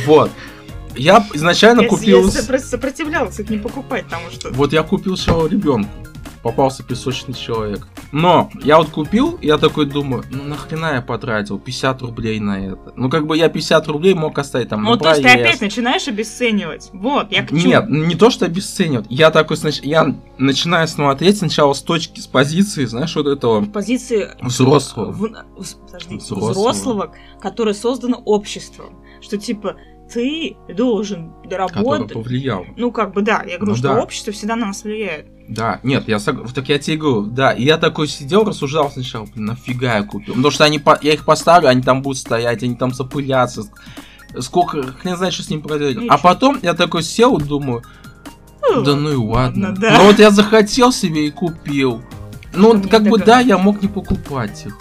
Вот. Я изначально купил... Я сопротивлялся не покупать, потому что... Вот я купил сначала ребенку. Попался песочный человек. Но я вот купил, я такой думаю, ну нахрена я потратил пятьдесят рублей на это. Ну как бы я пятьдесят рублей мог оставить там. Ну то есть ты опять начинаешь обесценивать. Вот, я к чему. Нет, не то что обесценивать. Я такой, я начинаю смотреть сначала с точки, с позиции, знаешь, вот этого. Позиции взрослого. В... Подожди, взрослого. взрослого, который создан обществом. Что типа... Ты должен доработать. Повлиял. Ну, как бы, да. Я говорю, ну, что да. общество всегда на нас влияет. Да, нет, я так я тебе говорю, да. И я такой сидел, рассуждал сначала, блин, нафига я купил. Потому что они, я их поставлю, они там будут стоять, они там запыляться. Сколько, хрен знает, что с ним произойдет. А потом я такой сел, думаю, ну, да ну и ладно. ладно да. Ну вот я захотел себе и купил. Ну, как бы, да, я мог не покупать их.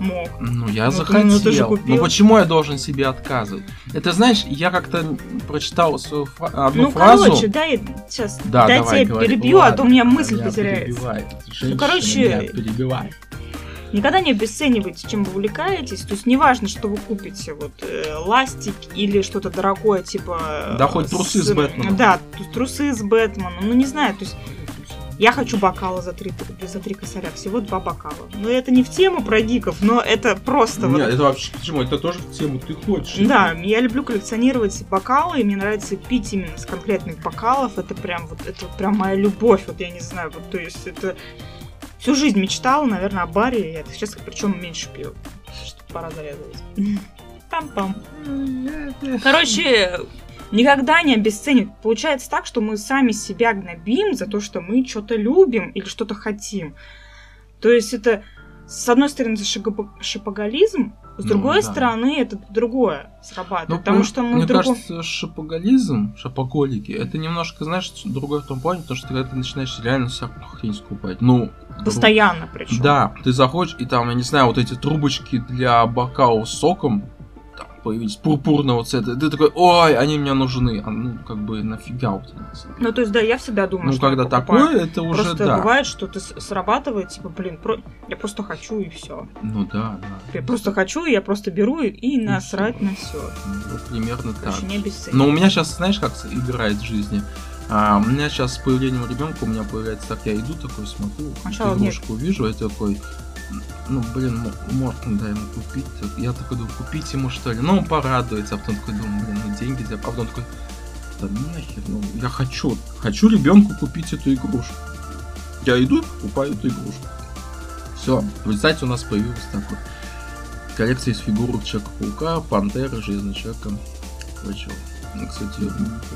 Мог. Ну, я ну, захотел. Ты, ну, ты ну, почему я должен себе отказывать? Это, знаешь, я как-то прочитал свою фра- одну ну, фразу. Ну, короче, дай, сейчас, да, дай давай, тебя говори. перебью, Ладно, а то у меня мысль меня потеряется. Женщина, ну, короче, никогда не обесценивайте, чем вы увлекаетесь. То есть, неважно, что вы купите. Вот, э, ластик или что-то дорогое, типа... Да, хоть с... трусы с Бэтменом. Да, трусы с Бэтменом. Ну, не знаю, то есть... Я хочу бокала за три, за три косаря, всего два бокала. Но это не в тему про гиков, но это просто... Нет, вот... это вообще почему? Это тоже в тему, ты хочешь. Да, я люблю коллекционировать бокалы, и мне нравится пить именно с конкретных бокалов. Это прям вот, это прям моя любовь, вот я не знаю, вот то есть это... Всю жизнь мечтала, наверное, о баре, я сейчас причем меньше пью, что пора зарядывать. Пам-пам. Короче... Никогда не обесценивать. Получается так, что мы сами себя гнобим за то, что мы что-то любим или что-то хотим. То есть это, с одной стороны, шапоголизм, с другой ну, да. стороны, это другое срабатывает. Ну, потому ну, что мы мне другом... кажется, шапоголизм, шапоголики, это немножко, знаешь, другое в том плане, потому что когда ты начинаешь реально всякую хрень скупать. Ну, постоянно друг... причем. Да, ты заходишь, и там, я не знаю, вот эти трубочки для бокалов с соком, появились пурпурного цвета. Ты такой, ой, они мне нужны. А, ну, как бы, нафига вот они. Ну, то есть, да, я всегда думаю, ну, что когда такое, это уже, просто да. бывает, что ты срабатывает, типа, блин, про... я просто хочу и все. Ну, да, да. Я просто хочу, и я просто беру и, и насрать все. на все. Ну, примерно Короче, так. Не обесценивай. Но у меня сейчас, знаешь, как играет в жизни? А, у меня сейчас с появлением ребенка у меня появляется так, я иду такой, смотрю, Сначала игрушку нет. вижу, и такой... ну, блин, можно, да, ему купить. Я такой думаю, купить ему что ли? Ну, он порадуется, а потом такой думаю, блин, ну деньги за... А потом такой, да нахер, ну, я хочу, хочу ребенку купить эту игрушку. Я иду и покупаю эту игрушку. Все, в результате у нас появилась такая коллекция из фигурок Человека-паука, Пантеры, Железного Человека, прочего. Кстати,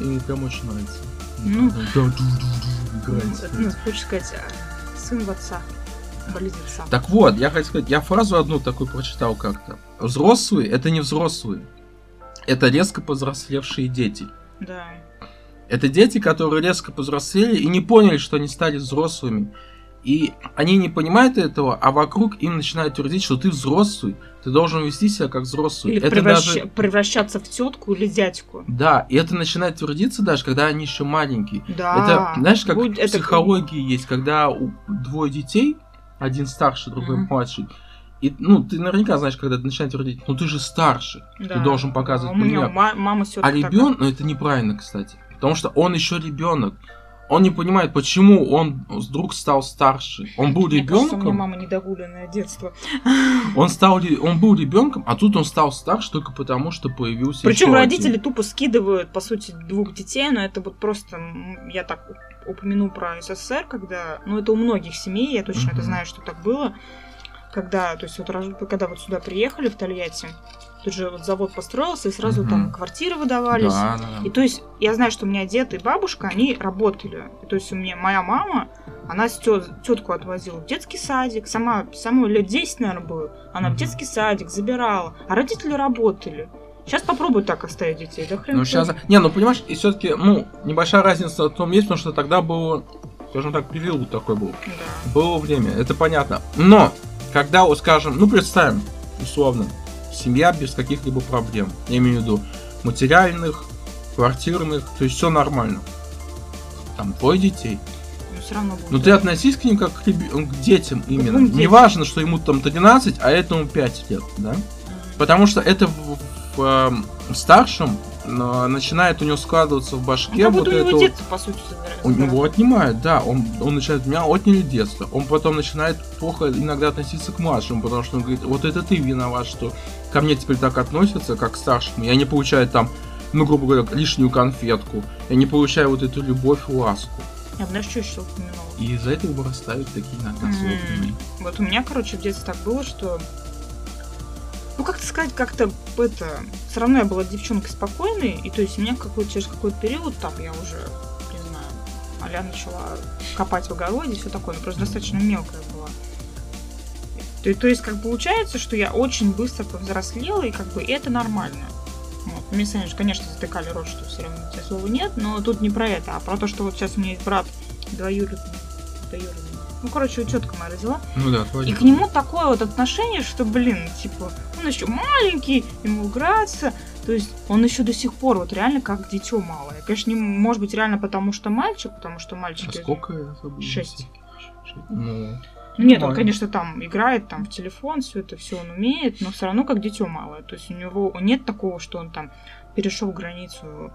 им прям очень нравится. Ну, да, да, да, да, ну, хочешь сказать, сын в отца, болезнь отца. Так вот, я хочу сказать, я фразу одну такую прочитал как-то. Взрослые — это не взрослые. Это резко повзрослевшие дети. Да. Это дети, которые резко повзрослели и не поняли, что они стали взрослыми. И они не понимают этого, а вокруг им начинают твердить, что ты взрослый, ты должен вести себя как взрослый. Или это превращ... даже... превращаться в тетку или дядьку. Да, и это начинает твердиться даже, когда они еще маленькие. Да. Это, знаешь, как Будь... в психологии это... есть, когда у двое детей, один старше, другой mm-hmm. младший, и, ну, ты наверняка знаешь, когда ты начинаешь твердить, ну, ты же старше, да. ты должен показывать а пример. Ма- мама а ребенок, ну, это неправильно, кстати, потому что он еще ребенок. Он не понимает, почему он вдруг стал старше. Он был ребенком. У меня мама недогуленное детство. Он стал, он был ребенком, а тут он стал старше только потому, что появился. Причем родители один. Тупо скидывают, по сути, двух детей, но это вот просто, я так упомяну про СССР, когда, ну это у многих семей, я точно mm-hmm. это знаю, что так было, когда, то есть вот когда вот сюда приехали в Тольятти. Тут же вот завод построился, и сразу mm-hmm. там квартиры выдавались. Да, да, да. И то есть, я знаю, что у меня дед и бабушка, они работали. И, то есть, у меня моя мама, она тет, тетку отвозила в детский садик. Сама, самой лет десять, наверное, было. Она mm-hmm. в детский садик забирала. А родители работали. Сейчас попробуй так оставить детей. Да хрен ну, сейчас... Не, ну, понимаешь, и все-таки, ну, небольшая разница в том есть, потому что тогда было, скажем так, период такой был. Да. Было время, это понятно. Но, когда, вот, скажем, ну, представим, условно, семья без каких-либо проблем. Я имею в виду материальных, квартирных, то есть все нормально. Там твой детей. Ну, но ты относись к ним как к, к детям именно. Не важно, что ему там тринадцать, а этому пять лет, да? Потому что это в, в, в старшем начинает у него складываться в башке. Ну, вот у него детство, по сути. У него отнимают, да. Он, он начинает, у меня отняли детство. Он потом начинает плохо иногда относиться к младшим, потому что он говорит, вот это ты виноват, что ко мне теперь так относятся, как к старшему. Я не получаю там, ну, грубо говоря, лишнюю конфетку. Я не получаю вот эту любовь и ласку. Я бы даже что еще упомянула. И из-за этого вырастают такие иногда злобные. Вот у меня, короче, в детстве так было, что... Ну, как-то сказать, как-то это... Все равно я была девчонкой спокойной, и то есть у меня какой-то, через какой-то период, там, я уже, не знаю, а-ля начала копать в огороде и все такое, но просто достаточно мелкая была. То, то есть, как получается, что я очень быстро повзрослела, и как бы это нормально. Вот. Мне, конечно, затыкали рот, что все равно у тебя слова нет, но тут не про это, а про то, что вот сейчас у меня есть брат двоюродный, двоюродный. Ну, короче, тетка моя родила. Ну да, и к нему такое вот отношение, что, блин, типа, он еще маленький, ему играться. То есть он еще до сих пор вот реально как дитё малое. Конечно, не, может быть, реально потому что мальчик, потому что мальчик... А сколько? Шесть. Ну, нет, он, конечно, там играет там в телефон, все это, все он умеет, но все равно как дитё малое. То есть у него нет такого, что он там перешел границу...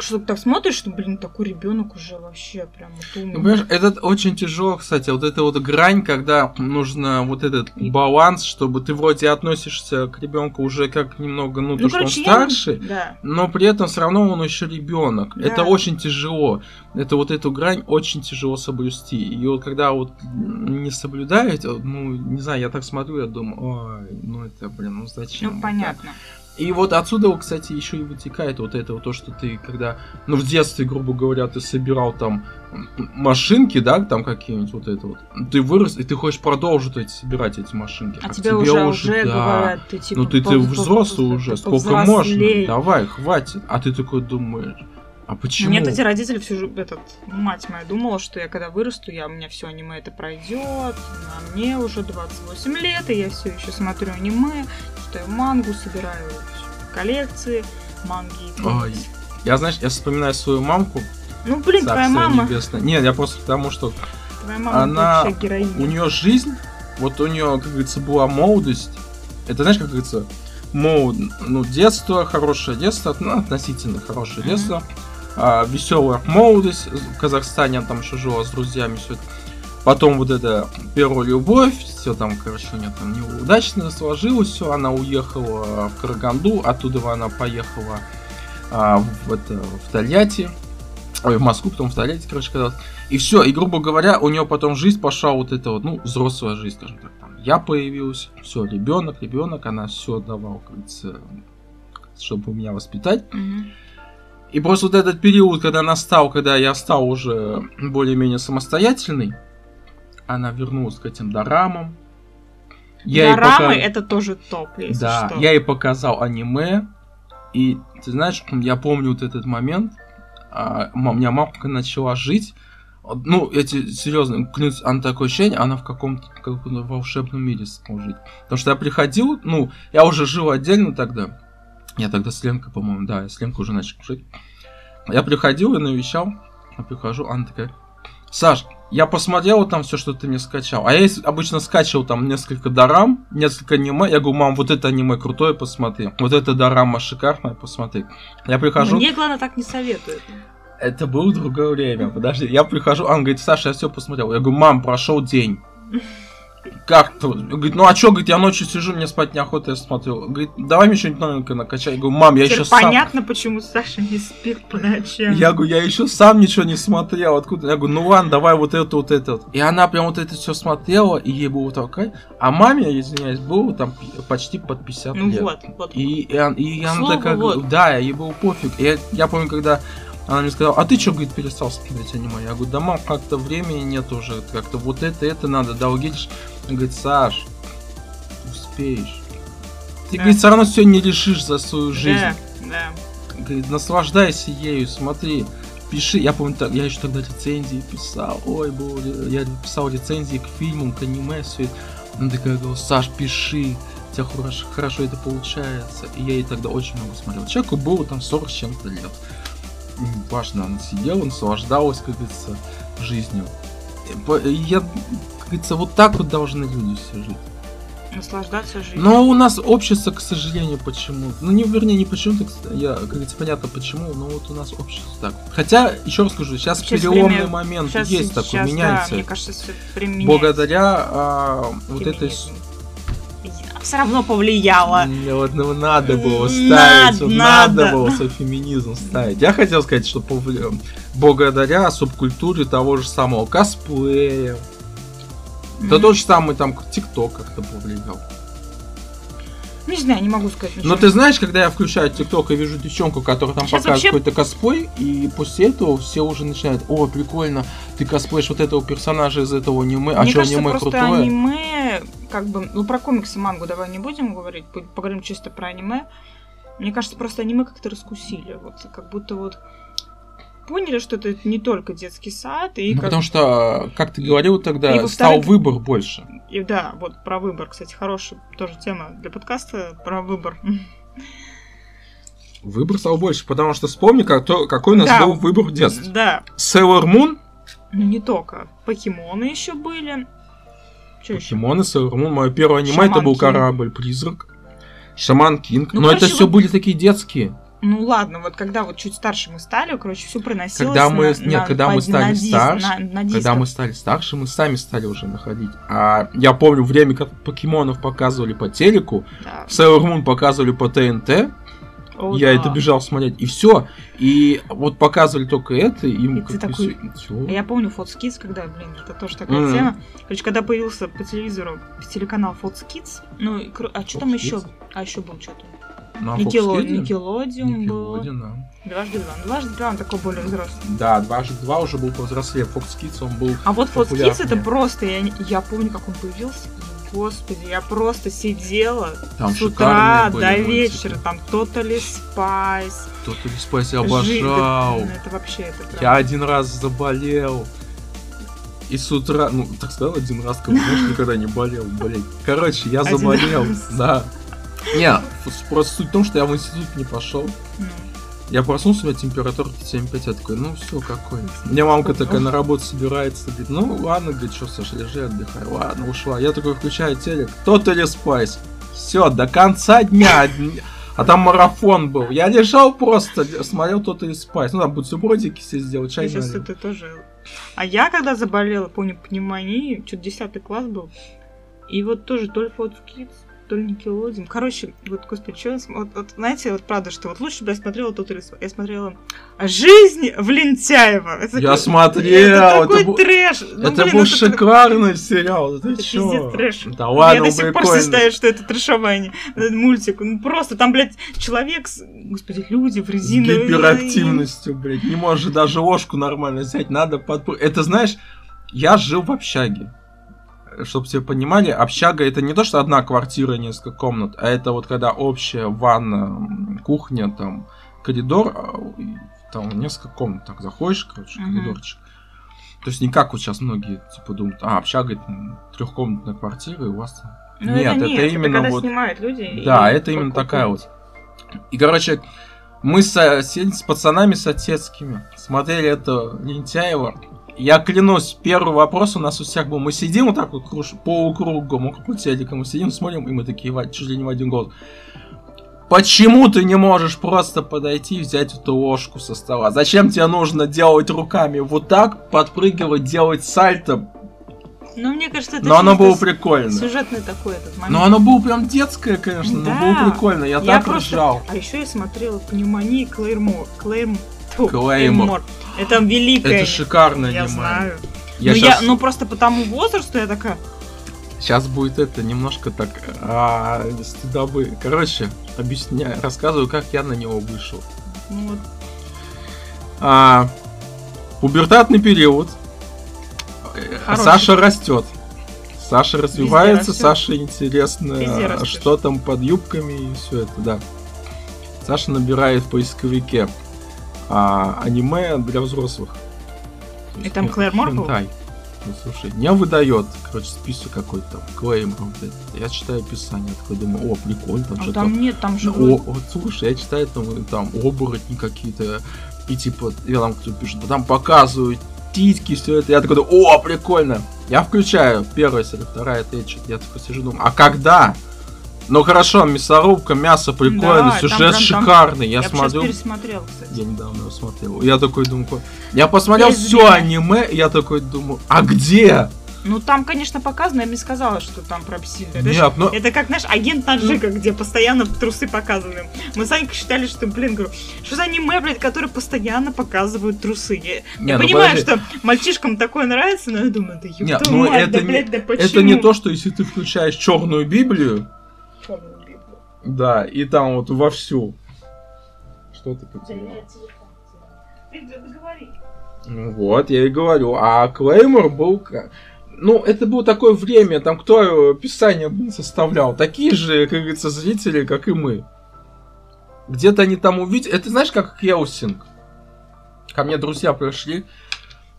Что ты так смотришь, что, блин, такой ребенок уже вообще прям умный. Понимаешь, это очень тяжело, кстати, вот эта вот грань, когда нужно вот этот и... баланс, чтобы ты вроде относишься к ребенку уже как немного, ну, ну то, короче, что он старше, я... да. но при этом все равно он еще ребенок. Да. Это очень тяжело. Это вот эту грань очень тяжело соблюсти. И вот когда вот не соблюдают, ну, не знаю, я так смотрю, я думаю, ой, ну это, блин, ну зачем? Ну, понятно. И вот отсюда, кстати, еще и вытекает вот это вот то, что ты, когда, ну, в детстве, грубо говоря, ты собирал там машинки, да, там какие-нибудь вот это вот. Ты вырос, и ты хочешь продолжить эти, собирать эти машинки. А, а тебе, тебе уже, уже да, говорят, ты типа... Ну, ты, ты взрослый уже, сколько можно, давай, хватит. А ты такой думаешь, а почему? Мне, кстати, родители всю жизнь, этот, мать моя думала, что я когда вырасту, я, у меня все аниме это пройдет, а мне уже двадцать восемь лет, и я все еще смотрю аниме. Я мангу собираю, коллекции манги. Ой, я, знаешь, я вспоминаю свою мамку. Ну, блин, твоя мама. Небесное. Нет, я просто потому, что твоя мама она, у нее жизнь, вот у нее, как говорится, была молодость. Это, знаешь, как говорится, молод, ну, детство, хорошее детство, ну, относительно хорошее mm-hmm. детство, а, веселая молодость в Казахстане, она там еще жила с друзьями все. Потом вот это первая любовь, все там, короче, у нее там неудачно сложилось, все, она уехала в Караганду, оттуда она поехала а, в, это, в Тольятти, ой, в Москву, потом в Тольятти, короче, казалось. И все, и, грубо говоря, у нее потом жизнь пошла вот эта вот, ну, взрослая жизнь, скажем так, там, я появился, все, ребенок, ребенок, она все давала, как говорится, чтобы меня воспитать. Mm-hmm. И просто вот этот период, когда настал, когда я стал уже более-менее самостоятельный, она вернулась к этим дорамам. Я дорамы пока... это тоже топ, если да, что. Да, я ей показал аниме. И, ты знаешь, я помню вот этот момент. А, у меня мамка начала жить. Ну, эти серьезно, клянусь, она такое ощущение, она в каком-то, каком-то волшебном мире стала жить. Потому что я приходил, ну, я уже жил отдельно тогда. Я тогда с Ленкой, по-моему, да, я с Ленкой уже начал жить. Я приходил и навещал. Я прихожу, она такая: Саш, я посмотрел вот там все, что ты мне скачал. А я обычно скачивал там несколько дорам, несколько аниме. Я говорю: мам, вот это аниме крутое, посмотри. Вот это дорама шикарная, посмотри. Я прихожу... Мне, главное, так не советуют. Это было другое время, подожди. Я прихожу, она говорит: Саша, я все посмотрел. Я говорю: мам, прошел день. Как то? Говорит: ну а чё, говорит, я ночью сижу, мне спать неохота, я смотрю. Говорит: давай мне что-нибудь новенькое накачай. Я говорю: мам, я еще сам... Понятно, почему Саша не спит по ночам. Я говорю: я еще сам ничего не смотрел. Откуда? Я говорю: ну ладно, давай вот это, вот это. И она прям вот это все смотрела, и ей было такая... А маме, я извиняюсь, было там почти под пятьдесят ну лет. Ну вот, вот. И, и, и она слову, такая... Вот. Да, ей было пофиг. Я, я помню, когда... Она мне сказала: а ты чё, говорит, перестал смотреть аниме? Я говорю: да, мам, как-то времени нет уже, как-то вот это, это надо, долги. Она говорит: Саш, успеешь. Ты, да, говорит, все равно все не решишь за свою жизнь. Да, да. Говорит: наслаждайся ею, смотри, пиши. Я помню, так, я еще тогда рецензии писал. Ой, был, я писал рецензии к фильмам, к аниме, все это. Она такая говорила: Саш, пиши, у тебя хорошо, хорошо это получается. И я ей тогда очень много смотрел. Человеку было там сорок с чем-то лет. Важно, она сидела, наслаждалась, как говорится, жизнью. Я, как говорится, вот так вот должны люди все жить. Наслаждаться жизнью. Но у нас общество, к сожалению, почему? Ну, не, вернее, не почему-то, я, как говорится, понятно почему, но вот у нас общество так. Хотя, еще раз скажу, сейчас, сейчас переломный время, момент сейчас, есть сейчас, такой, меняется. Да, мне кажется, все время меняется. Благодаря а, вот этой... Все равно повлияло. Мне вот, ну, надо было ставить, надо, надо. надо было свой феминизм ставить. Я хотел сказать, что повли... благодаря субкультуре того же самого косплея, mm-hmm. да тот же самый там ТикТок как-то повлиял. Не знаю, не могу сказать. Ничего. Но ты знаешь, когда я включаю ТикТок и вижу девчонку, которая там сейчас показывает вообще... какой-то косплей, и после этого все уже начинают: о, прикольно, ты косплеишь вот этого персонажа из этого аниме, а что аниме крутое? Мне кажется, просто аниме, как бы, ну про комиксы, мангу давай не будем говорить, поговорим чисто про аниме. Мне кажется, просто аниме как-то раскусили, вот, как будто вот поняли, что это не только детский сад. И ну, как... потому что, как ты говорил тогда, и, стал выбор больше. И да, вот про выбор, кстати, хорошая тоже тема для подкаста, про выбор. Выбор стал больше, потому что вспомни, как то, какой у нас да. был выбор в детстве. Да. Sailor Moon? Ну, не только. Покемоны еще были. Че Покемоны, еще? Sailor Moon. Мое первое аниме, Шаман это был Кинг. Корабль-призрак. Шаман Кинг. Ну, Но короче, это все вот... были такие детские. Ну ладно, вот когда вот чуть старше мы стали, короче, все приносилось. Когда мы, на, нет, на, когда мы стали старше, на, на когда мы стали старше, мы сами стали уже находить. А я помню время, как покемонов показывали по телеку, да. Sailor Moon показывали по ТНТ. О, я да. это бежал смотреть, и все. И вот показывали только это, и им как-то такой... все. Я помню Fox Kids, когда, блин, это тоже такая mm-hmm. тема. Короче, когда появился по телевизору телеканал Fox Kids, ну, а что Fox там Kids? еще? А еще был что-то. Ну, а Никело... Никелодиум был. Дважды два. Ну, дважды два он такой более взрослый. Да, дважды два уже был повзрослее. Fox Kids он был. А вот Fox Kids это просто, я, я помню, как он появился. Господи, я просто сидела там с утра до вечера. Там Totally Spice. Totally Spice я обожал. Жи... Это вообще это правда. Я один раз заболел. И с утра, ну так сказал, один раз, как муж никогда не болел, блин. Короче, я заболел. Да. Не, просто суть в том, что я в институт не пошел. Mm. Я проснулся, у меня температура семь пять, я такой, ну все, какой. У меня мамка такая на работу собирается, говорит, ну ладно, говорит, что, Саша, лежи, отдыхай, ладно, ушла. Я такой включаю телек, Totally Spice, все, до конца дня, а там марафон был. Я лежал просто, смотрел Totally Spice, ну там бутербродики все сделал, чай налил. Сейчас это тоже А я когда заболела, помню, пневмонией, что-то десятый класс был, и вот тоже то ли Fox Kids, то ли Никелодин. Короче, вот, господи, что я... Вот, вот, знаете, вот правда, что вот лучше бы я смотрела тот или... Я смотрела «Жизнь в Лентяево». Это я такой... смотрела! Это такой это трэш! Б... Ну, это блин, был это... шикарный сериал! Это пиздец трэш. Да ладно, я до сих прикольно. Пор считаю, что это трэшовая, не... мультик. Ну, просто там, блядь, человек... С... Господи, люди в резиновой... С гиперактивностью, блядь. Не можешь даже ложку нормально взять. Надо подпу... Это, знаешь, я жил в общаге. Чтобы все понимали, общага — это не то, что одна квартира и несколько комнат, а это вот когда общая ванна, кухня, там, коридор, там несколько комнат, так заходишь, короче, uh-huh. коридорчик. То есть не как вот сейчас многие, типа, думают, а, общага — это трехкомнатная квартира, и у вас... Ну, нет, это, нет, это именно это вот... снимают люди. Да, это именно такая вот. И, короче, мы с, с пацанами соседскими смотрели это «Лентяево». Я клянусь, первый вопрос у нас у всех был. Мы сидим вот так вот круж, полукругом, около телека, мы сидим, смотрим, и мы такие, чуть ли не в один голос. Почему ты не можешь просто подойти и взять эту ложку со стола? Зачем тебе нужно делать руками вот так, подпрыгивать, делать сальто? Ну, мне кажется, это... Но оно было прикольно. Сюжетный такой этот момент. Но оно было прям детское, конечно, да. Но было прикольно, я, я так просто... ржал. А еще я смотрела в «Пневмонии» Клеймор. Клеймор. Клеймор. Это великое. Это шикарное аниме. Я знаю. Я но, сейчас... я, но просто по тому возрасту я такая... Сейчас будет это немножко так... А, стыдобы. Короче, объясняю, рассказываю, как я на него вышел. Вот. А, пубертатный период. Хороший. Саша растет. Саша развивается. Саша интересно, что там под юбками и все это, да. Саша набирает в поисковике А, аниме для взрослых. И там Клэр Морпл? Ну, слушай, меня выдает, короче, список какой-то Клеймор. Я читаю описание, такой думаю, о, прикольно, там а же там... там нет, там же... О, вот, слушай, я читаю там, там оборотни какие-то, и типа, я там кто пишет, там показывают титьки, все это. Я такой думаю, о, прикольно. Я включаю первая серия, вторая, третья, я такой сижу, думаю, а когда? Ну хорошо, мясорубка, мясо прикольно, да, сюжет там, там, шикарный. Я, я смотрю. Пересмотрел, кстати. Я недавно его смотрел. Я такой думаю, я посмотрел я все аниме, я такой думаю, а где? Ну там, конечно, показано, я бы не сказала, что там про психика. Нет, но... Это как, знаешь, агент Таджика, ну... где постоянно трусы показаны. Мы с Анькой считали, что, блин, говорю, что за аниме, блядь, которые постоянно показывают трусы. Я, не, я ну, понимаю, подожди. Что мальчишкам такое нравится, но я думаю, да ёб твою ну, мать, да, не... блядь, да почему? Это не то, что если ты включаешь черную Библию, да, и там вот вовсю. Что ты потерял? Ну вот, я и говорю. А Клеймор был... Ну, это было такое время, там кто описание составлял? Такие же, как говорится, зрители, как и мы. Где-то они там увидели... Это знаешь, как Хелсинг? Ко мне друзья пришли.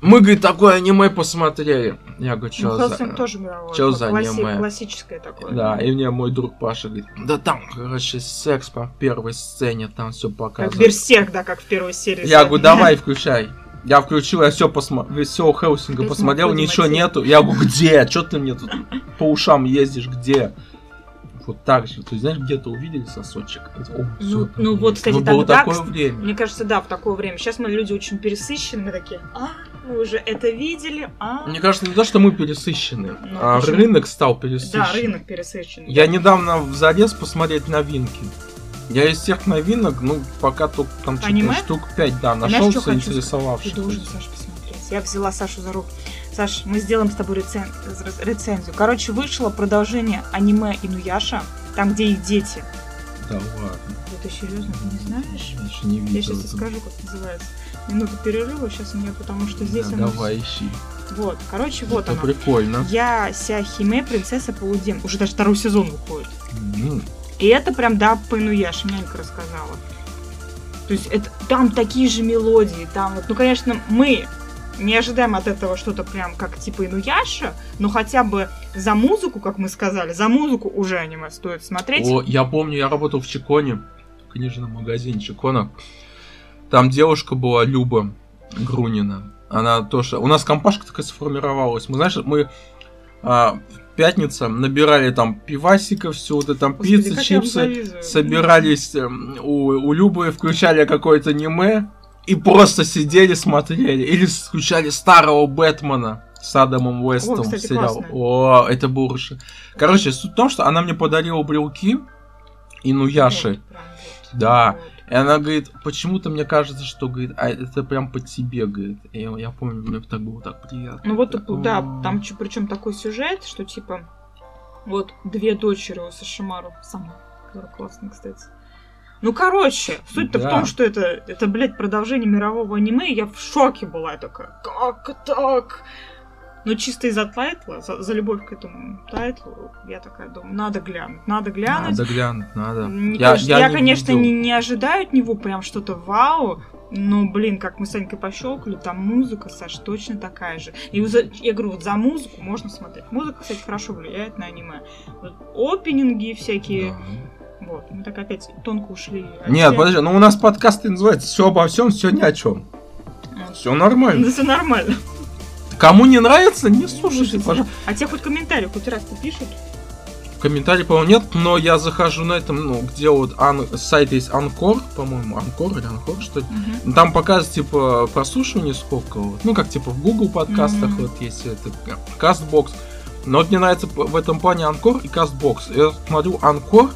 Мы, говорит, такое аниме посмотрели. Я говорю, что ну, за... тоже мировое. Что за класси... аниме? Классическое такое. Да, и мне мой друг Паша говорит, да там, короче, секс по первой сцене, там все показывают. Как Берсерк, да, как в первой серии. Я говорю, давай, включай. Я включил, я все посмотрел, все у Хелсинга посмотрел, ничего нету. Я говорю, где? Че ты мне тут по ушам ездишь, где? Вот так же. То есть, знаешь, где-то увидели сосочек. О, ну, ну вот, кстати, ну, было так, такое так, время. Мне кажется, да, в такое время. Сейчас мы люди очень пересыщены, мы такие, а, мы уже это видели, а... Мне кажется, не то, что мы пересыщены, ну, а почему? Рынок стал пересыщен. Да, рынок пересыщен. Я недавно залез посмотреть новинки. Я из всех новинок, ну, пока только там что-то штук пять, да, нашелся, знаешь, интересовавшись. Ты должен, Саша, посмотреть. Я взяла Сашу за руку. Саш, мы сделаем с тобой рецен... рецензию. Короче, вышло продолжение аниме «Инуяша», там, где их дети. Да ладно. Да ты серьезно, ты не знаешь? Я еще не видел. Я сейчас тебе скажу, как называется. Минуту перерыва сейчас у меня, потому что здесь... Да, оно... давай, ищи. Вот, короче, вот это оно. Прикольно. Я Сяхиме, принцесса полуден. Уже даже второй сезон выходит. Mm-hmm. И это прям, да, по «Инуяше», Нянька рассказала. То есть это... там такие же мелодии, там вот... Ну, конечно, мы... не ожидаем от этого что-то прям как типа Инуяша, но хотя бы за музыку, как мы сказали, за музыку уже аниме стоит смотреть. О, я помню, я работал в Чиконе, в книжном магазине Чикона. Там девушка была, Люба Грунина. Она тоже... У нас компашка такая сформировалась. Мы, знаешь, мы а, в пятницу набирали там пивасиков, все вот это там, господи, пиццы, чипсы. Собирались у, у Любы, включали какое-то аниме. и просто сидели, смотрели. Или скучали старого Бэтмена с Адамом Уэстом. О, кстати, сериал. Классно. О, это бурша. Короче, суть в том, что она мне подарила брелки Инуяши. Да. И она говорит, почему-то мне кажется, что, говорит, а это прям по тебе, говорит. И я, я помню, мне так было так приятно. Ну вот, так, да, м-м. там причем такой сюжет, что типа вот две дочери у Сашимару, сама, которая классная, кстати. Ну, короче, суть-то да. в том, что это, это, блядь, продолжение мирового аниме, и я в шоке была, я такая, как так? Ну, чисто из-за тайтла, за, за любовь к этому тайтлу, я такая думаю, надо глянуть, надо глянуть. Надо глянуть, надо. Не, я, конечно, я, я, не конечно, не, не ожидаю от него прям что-то вау, но, блин, как мы с Анькой пощелкали, там музыка, Саш, точно такая же. И за, я говорю, вот за музыку можно смотреть. Музыка, кстати, хорошо влияет на аниме. Вот, опенинги всякие... Да. Вот, мы так опять тонко ушли. А Нет, все... подожди, ну у нас подкаст называется «Все обо всем, все ни о чем». А... Все нормально. Да, все нормально. Кому не нравится, не слушайте, пожалуйста. А тебе хоть комментарий хоть раз-то пишут? Комментарий, по-моему, нет, но я захожу на этом, ну, где вот ан... сайт есть Анкор, по-моему, Анкор или Анкор, что ли. Uh-huh. Там показывают, типа, прослушивание сколько, вот. Ну, как, типа, в Google подкастах, uh-huh. вот, есть это, CastBox. Но вот мне нравится в этом плане Анкор и CastBox. Я смотрю Анкор,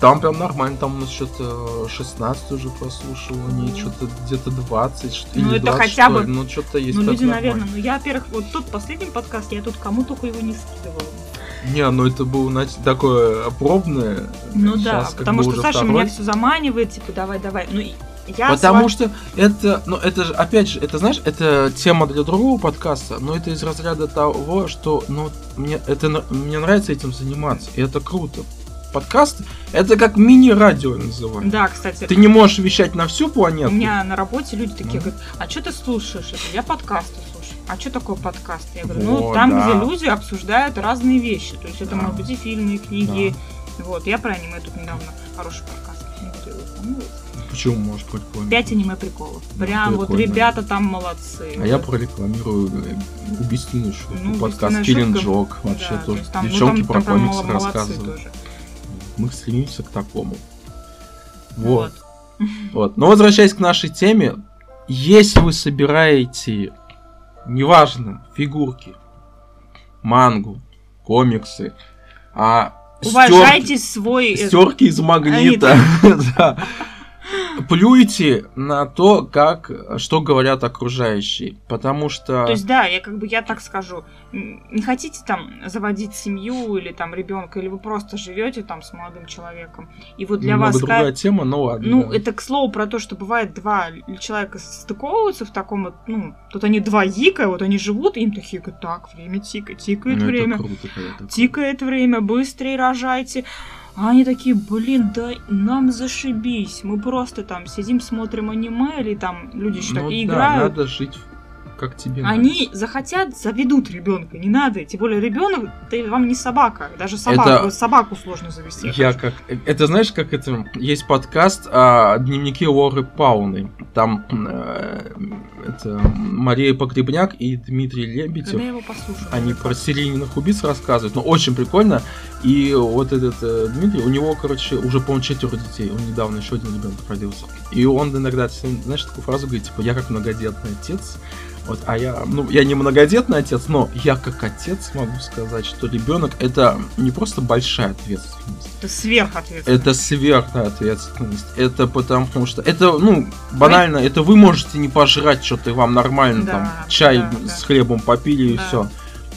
там прям нормально, там у нас что-то шестнадцать уже прослушиваний, что-то где-то двадцать, что-то или двадцать, хотя бы... ну что-то есть. Ну люди, нормально. Наверное, ну я, во-первых, вот тот последний подкаст, я тут кому только его не скидывала. Не, ну это было, значит, такое пробное. Ну сейчас, да, потому что Саша второй. Меня все заманивает, типа, давай-давай, ну и... Я Потому с... что это, ну это же, опять же, это, знаешь, это тема для другого подкаста, но это из разряда того, что, ну, мне, это, мне нравится этим заниматься, и это круто. Подкаст это как мини-радио называют. Да, кстати. Ты не можешь вещать на всю планету. У меня на работе люди такие mm. говорят, а что ты слушаешь? Я подкасты слушаю. А что такое подкаст? Я говорю, ну О, там, да. где люди обсуждают разные вещи. То есть это да. могут быть и фильмы, и книги. Да. Вот, я про аниме тут недавно хороший подкаст. Почему, может, хоть помню? Пять аниме приколов. Ну, прям прикольно. Вот ребята там молодцы. А я прорекламирую убийственную шутку. Ну, подкаст Челленджок. Вообще да, тоже. То там, девчонки ну, там, про там, комиксы там рассказывают. Мы стремимся к такому. Вот. Вот. вот. Но возвращаясь к нашей теме, если вы собираете, неважно, фигурки, мангу, комиксы, а уважайте стёрки, свой... стёрки из магнита, плюйте на то, как, что говорят окружающие, потому что... То есть, да, я как бы, я так скажу, не хотите там заводить семью или там ребенка, или вы просто живете там с молодым человеком, и вот для Немного вас... другая как... тема, но ладно. Ну, да. это, к слову, про то, что бывает два человека стыковываются в таком вот, ну, тут они два яйка, вот они живут, и им такие, так, время тикает, тикает ну, время, это круто, это... тикает время, быстрее рожайте. А они такие, блин, да нам зашибись. Мы просто там сидим, смотрим аниме, или там люди еще ну так и да, играют. Надо жить как тебе нравится. Они захотят, заведут ребенка, не надо. Тем более ребенок, ты вам не собака. Даже собаку, это... собаку сложно завести. Я как... Это знаешь, как это... Есть подкаст о дневнике Лоры Пауны. Там э, это Мария Покребняк и Дмитрий Лебедев. Когда я его послушаю. Они про серийных убийц рассказывают. Но очень прикольно. И вот этот э, Дмитрий, у него, короче, уже, по-моему, четверо детей. Он недавно еще один ребенок родился. И он иногда, знаешь, такую фразу говорит, типа, я как многодетный отец. Вот, а я, ну, я не многодетный отец, но я как отец могу сказать, что ребенок это не просто большая ответственность. Это сверхответственность. Это сверхответственность. Это потому что, это, ну, банально, Ой. это вы можете не пожрать что-то, и вам нормально, да, там, чай да, с да. хлебом попили и да. все.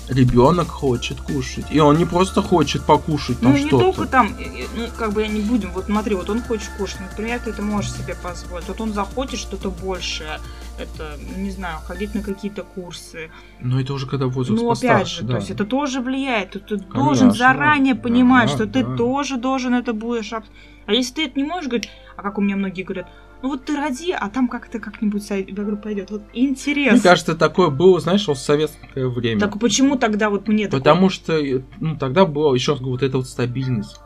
Ребенок хочет кушать. И он не просто хочет покушать там ну, что-то. Ну, не только там, ну, как бы я не будем, вот смотри, вот он хочет кушать, например, ты это можешь себе позволить. Вот он захочет что-то большее, это, не знаю, ходить на какие-то курсы. Но это уже когда возраст ну, постарше. Ну, опять же, да. то есть это тоже влияет. Ты, ты Конечно, должен заранее да, понимать, да, что да. ты тоже должен это будешь... А если ты это не можешь говорить, а как у меня многие говорят, ну вот ты роди, а там как-то как-нибудь пойдет. Вот интересно. Мне кажется, такое было, знаешь, в советское время. Так почему тогда вот мне такое? Потому что ну, тогда была, еще раз говорю, вот эта вот стабильность.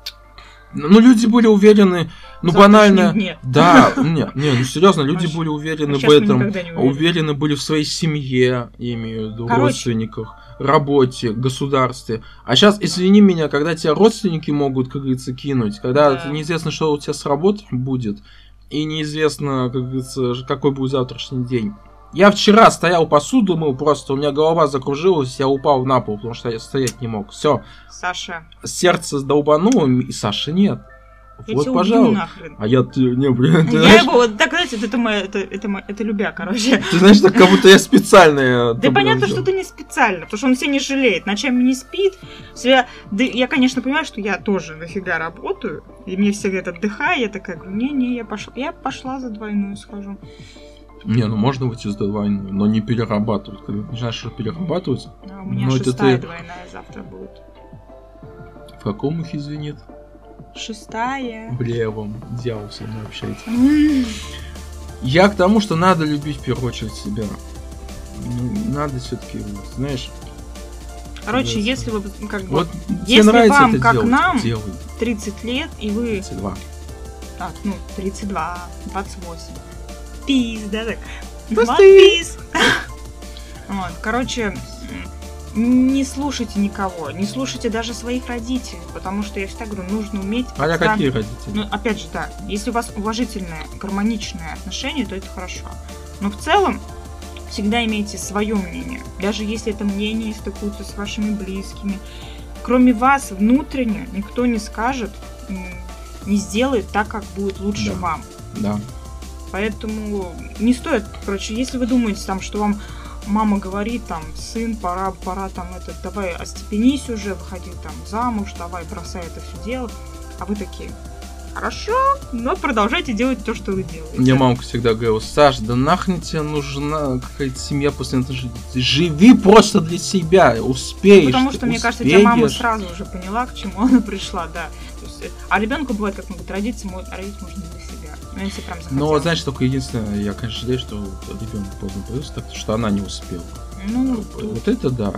Ну, люди были уверены, ну, банально... Дне. Да, не, не, ну, серьезно, люди Вообще. были уверены в этом. Уверены. уверены были в своей семье, я имею в виду, Короче. родственниках, работе, государстве. А сейчас, извини меня, когда тебя родственники могут, как говорится, кинуть, когда да. неизвестно, что у тебя с работой будет... и неизвестно, как говорится, какой будет завтрашний день. Я вчера стоял посуду, мыл, просто у меня голова закружилась, я упал на пол, потому что я стоять не мог. Все. Саша. Сердце долбануло, и Саши нет. Я вот, пожалуйста. А я... Не, блин, я знаешь... его вот так, знаете, это, моя, это, это, это любя, короче. Ты знаешь, так как будто я специально... Да понятно, что ты не специально, потому что он себя не жалеет, ночами не спит. Себя... Да, я, конечно, понимаю, что я тоже нафига работаю, и мне все говорят, отдыхай, я такая говорю, не-не, я пошла, я пошла за двойную схожу. Не, ну можно выйти с двойной, но не перерабатывать. Ты начинаешь что перерабатывать. А у меня шестая ты... двойная завтра будет. В каком их, извини? Шестая. Бля, я вам дьявол со мной общается. Я к тому, что надо любить в первую очередь себя. Надо все-таки, знаешь. Короче, если вы как бы. Вот если вам, как делать, нам, делай. тридцать лет, и вы. тридцать два. Так, ну, тридцать два, двадцать восемь. Пис, да, так. Пис. Вот, короче, не слушайте никого, не слушайте даже своих родителей, потому что я всегда говорю, нужно уметь. А я какие родители? Ну, опять же, да. Если у вас уважительное, гармоничное отношение, то это хорошо. Но в целом всегда имейте свое мнение, даже если это мнение стыкуется с вашими близкими. Кроме вас внутренне никто не скажет, не сделает так, как будет лучше да. вам. Да. Поэтому не стоит, короче, если вы думаете, там, что вам мама говорит, там, сын, пора, пора, там, это, давай остепенись уже, выходи, там, замуж, давай, бросай это все дело, а вы такие, хорошо, но продолжайте делать то, что вы делаете. Мне мамка всегда говорила, Саш, да нахрен тебе нужна какая-то семья после этого, живи просто для себя, успеешь. Ну, потому что, мне успеешь. Кажется, тебя мама сразу уже поняла, к чему она пришла, да. То есть, а ребенку бывает, как могут родиться, родить можно для себя. Ну, вот, знаешь, только единственное, я, конечно, жалею, что ребенок поздно появился, так что она не успела. Ну, вот это да.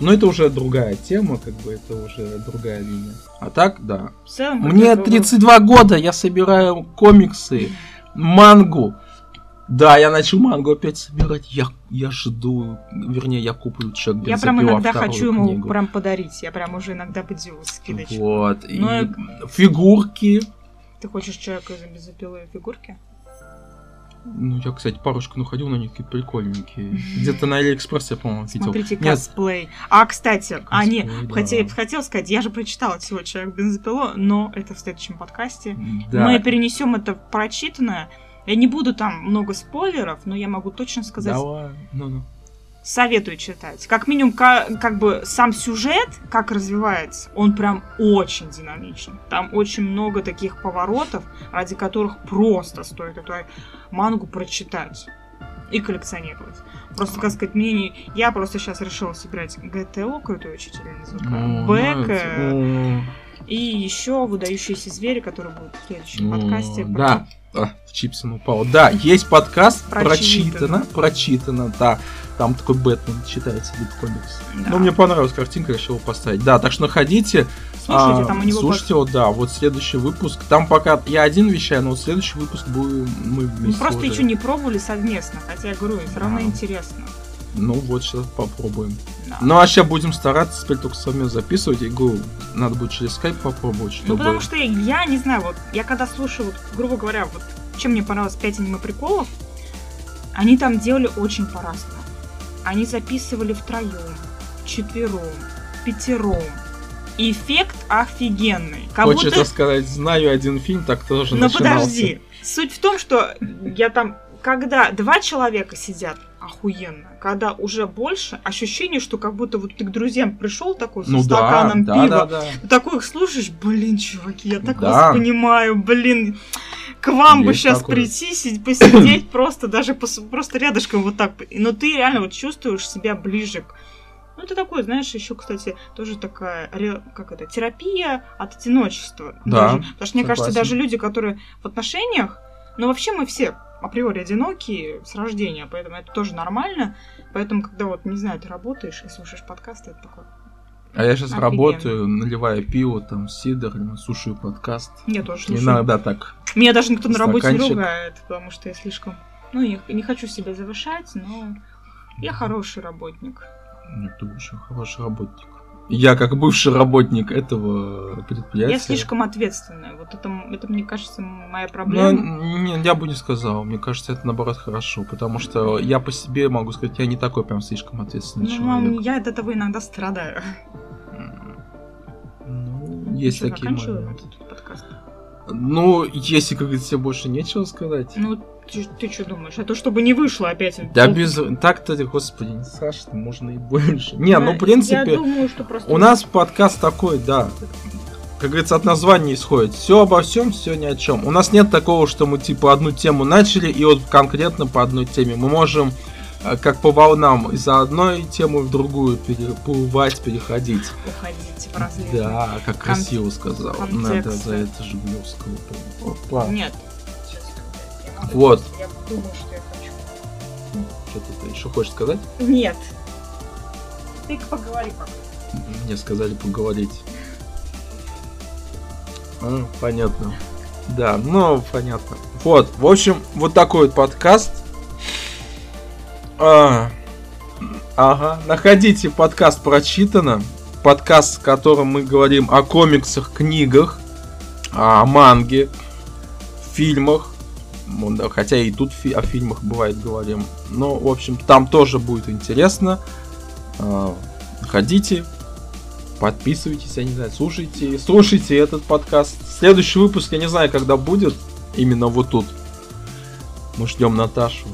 Но это уже другая тема, как бы, это уже другая линия. А так, да. Мне тридцать два года, я собираю комиксы, мангу. Да, я начал мангу опять собирать. Я, я жду, вернее, я куплю чек. Я прям иногда хочу книгу. Ему прям подарить. Я прям уже иногда поделаю скидочку. Вот, и я... фигурки. Ты хочешь человека из бензопилы фигурки? Ну, я, кстати, парочку находил, но они такие прикольненькие. Где-то на Алиэкспресс я, по-моему, видел. Смотрите, косплей. А, кстати, косплей, а, не, да. хотел, хотел сказать, я же прочитала всего «Человек бензопилу», но это в следующем подкасте. Да. Мы перенесем это прочитанное. Я не буду там много спойлеров, но я могу точно сказать... Давай, ну-ну. Советую читать. Как минимум, как, как бы сам сюжет, как развивается, он прям очень динамичен. Там очень много таких поворотов, ради которых просто стоит эту мангу прочитать и коллекционировать. Просто, как сказать, мнение... Я просто сейчас решила собирать ГТО, крутую учительницу, Бэк, и еще выдающиеся звери, которые будут в следующем подкасте. Да, в чипсы упал. Да, есть подкаст «Прочитано», прочитано, да. Там такой Бэтмен читается, веб-комикс. Да. Ну, мне понравилась картинка, я решил поставить. Да, так что находите. Слушайте, а, там у него... Слушайте, вот, да, вот следующий выпуск. Там пока я один вещаю, но вот следующий выпуск будем мы вместе. Мы просто уже. Еще не пробовали совместно, хотя я говорю, все равно да. интересно. Ну, вот сейчас попробуем. Да. Ну, а сейчас будем стараться теперь только совместно записывать. Я говорю, надо будет через скайп попробовать. Чтобы... Ну, потому что я не знаю, вот, я когда слушаю, вот, грубо говоря, вот, чем мне понравилось пять аниме-приколов, они там делали очень по-разному. Они записывали втроем, вчетвером, пятером. Эффект офигенный. Как Хочешь будто... сказать, знаю один фильм, так тоже Но начинался. Но подожди. Суть в том, что я там, когда два человека сидят, охуенно. Когда уже больше, ощущение, что как будто вот ты к друзьям пришел такой, со ну стаканом да, пива. Да, да, да. Такой их слушаешь, блин, чуваки, я так да. вас понимаю, блин. К вам Есть бы сейчас такой. Прийти, сидеть, посидеть, просто даже пос, просто рядышком вот так. Но ты реально вот чувствуешь себя ближе к... Ну, это такое, знаешь, еще, кстати, тоже такая, как это, терапия от одиночества. Да, даже. Потому что, мне согласен. Кажется, даже люди, которые в отношениях, ну, вообще мы все априори одинокие с рождения, поэтому это тоже нормально. Поэтому, когда вот, не знаю, ты работаешь и слушаешь подкасты, это такое... А я сейчас Офигенно. Работаю, наливаю пиво, там, сидр, слушаю подкаст. Я тоже слушаю. Иногда так. Меня даже никто на работе не ругает, потому что я слишком... Ну, я не хочу себя завышать, но я хороший работник. Нет, ты очень хороший работник. Я как бывший работник этого предприятия. Я слишком ответственная. Вот это, это мне кажется, моя проблема. Ну, не, я бы не сказал. Мне кажется, это наоборот хорошо, потому что я по себе могу сказать, я не такой прям слишком ответственный ну, человек. Я от этого иногда страдаю. Ну, есть что, такие моменты. Ну, если, как говорится, тебе больше нечего сказать. Ну, ты, ты что думаешь? А то, чтобы не вышло опять. Да без... Так-то, господи, Саш, можно и больше. Не, да, ну, в принципе, я думаю, что просто... у нас подкаст такой, да. Как говорится, от названия исходит. Все обо всем, все ни о чем. У нас нет такого, что мы, типа, одну тему начали, и вот конкретно по одной теме. Мы можем, как по волнам, из одной темы в другую переплывать, переходить. Уходить в разные... Да, как Кон... красиво сказал. Контекста. Надо за это Жигулевского. Опа. Нет. Вот. Я думаю, что я хочу. Что ты еще хочешь сказать? Нет. Ты поговори пока. Мне сказали поговорить. А, понятно. Да, ну, понятно. Вот, в общем, вот такой вот подкаст. А, ага. Находите подкаст «Прочитано». Подкаст, в котором мы говорим о комиксах, книгах, о манге, фильмах. Хотя и тут о фильмах бывает говорим. Но, в общем, там тоже будет интересно. Ходите, подписывайтесь, я не знаю, слушайте. Слушайте этот подкаст. Следующий выпуск, я не знаю, когда будет. Именно вот тут. Мы ждем Наташу.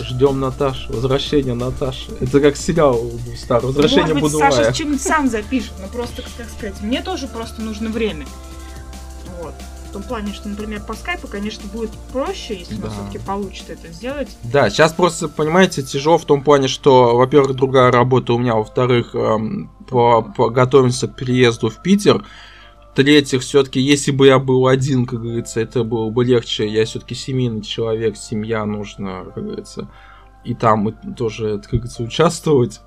Ждем Наташу. Возвращение Наташи. Это как сериал старый. Возвращение Будулая. Может быть, Саша чем-нибудь сам запишет. Но просто, так сказать, мне тоже просто нужно время. Вот. В том плане, что, например, по скайпу, конечно, будет проще, если да. Он все-таки получится это сделать. Да, сейчас просто, понимаете, тяжело в том плане, что, во-первых, другая работа у меня, во-вторых, эм, по- по- готовимся к переезду в Питер. В-третьих, все-таки, если бы я был один, как говорится, это было бы легче. Я все-таки семейный человек, семья нужна, как говорится, и там тоже, как говорится, участвовать.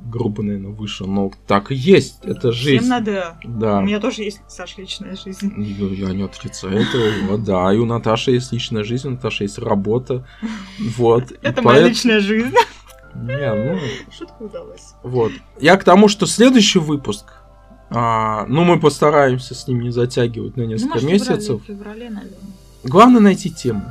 Грубо, наверное, выше, но так и есть, это жизнь. Всем надо, да. У меня тоже есть, Саша, личная жизнь. Я не отрицаю этого, да, и у Наташи есть личная жизнь, у Наташи есть работа, вот. Это моя личная жизнь. Не, ну... Шутка удалась. Вот, я к тому, что следующий выпуск, ну, мы постараемся с ним не затягивать на несколько месяцев. Главное найти тему.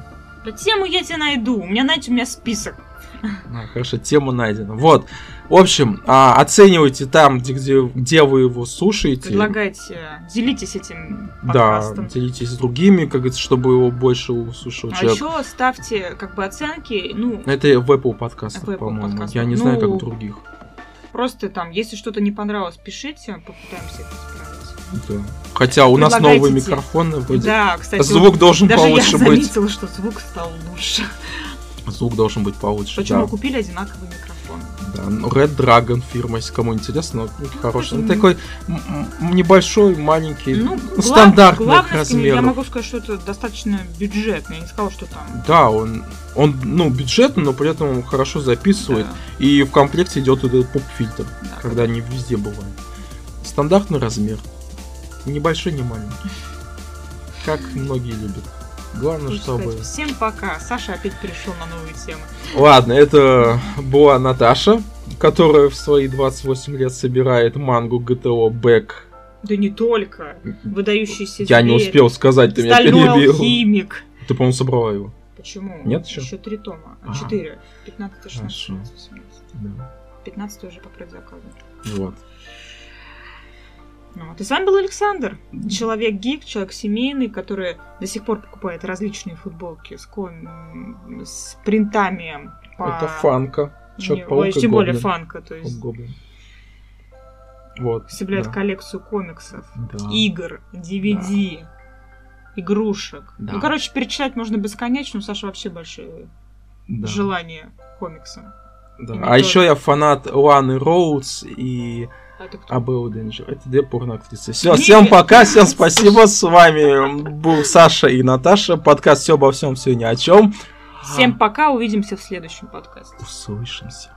Да тему я тебе найду, у меня, знаете, у меня список. А, хорошо, тема найдена. Вот. В общем, а, оценивайте там, где, где, где вы его слушаете. Предлагайте, делитесь этим подкастом. Да, делитесь с другими, как говорится, чтобы его больше услышал человек. А еще ставьте как бы оценки. Ну, это в Apple подкастах, Apple по-моему. Подкастах. Я не ну, знаю, как в других. Просто там, если что-то не понравилось, пишите, попытаемся это исправить. Да. Хотя у нас новые те. микрофоны будет. Да, кстати, звук вот, должен даже получше быть. Я заметила, быть. что звук стал лучше. Звук должен быть получше. Почему да. купили одинаковый микрофон? Да, Red Dragon фирма, если кому интересно, ну, хороший. Ну, такой м- м- небольшой, маленький, ну, стандартных глав- размеров. Я могу сказать, что это достаточно бюджетно. Я не сказала, что там. Да, он, он ну, бюджетный, но при этом он хорошо записывает. Да. И в комплекте идет этот поп-фильтр, да. когда не везде бывает. Стандартный размер. Небольшой, не маленький. Как многие любят. Главное, Хочу чтобы... Сказать, всем пока. Саша опять перешел на новые темы. Ладно, это была Наташа, которая в свои двадцать восемь лет собирает мангу джи ти о Back. Да не только. Выдающийся зверь. Я не успел сказать, ты меня перебил. Стальной алхимик. Ты, по-моему, собрала его. Почему? Нет еще? Еще три тома. А, четыре. пятнадцать, шестнадцать, восемнадцать. Да. пятнадцать уже по предзаказу. Вот. Ну, вот. И с вами был Александр, человек-гик, человек семейный, который до сих пор покупает различные футболки с, ком... с принтами. По... Это фанка. Человек-паук и тем более фанка. То есть... вот, собирает да. коллекцию комиксов, да. игр, ди ви ди, да. игрушек. Да. Ну, короче, перечитать можно бесконечно. У Саши вообще большое да. желание комикса. Да. А еще я фанат Ланы Роудс и... А был Денджер. Это две порноактрисы. Все, всем пока, всем спасибо. С вами был Саша и Наташа. Подкаст «Все обо всем, все ни о чем». Всем пока, увидимся в следующем подкасте. Услышимся.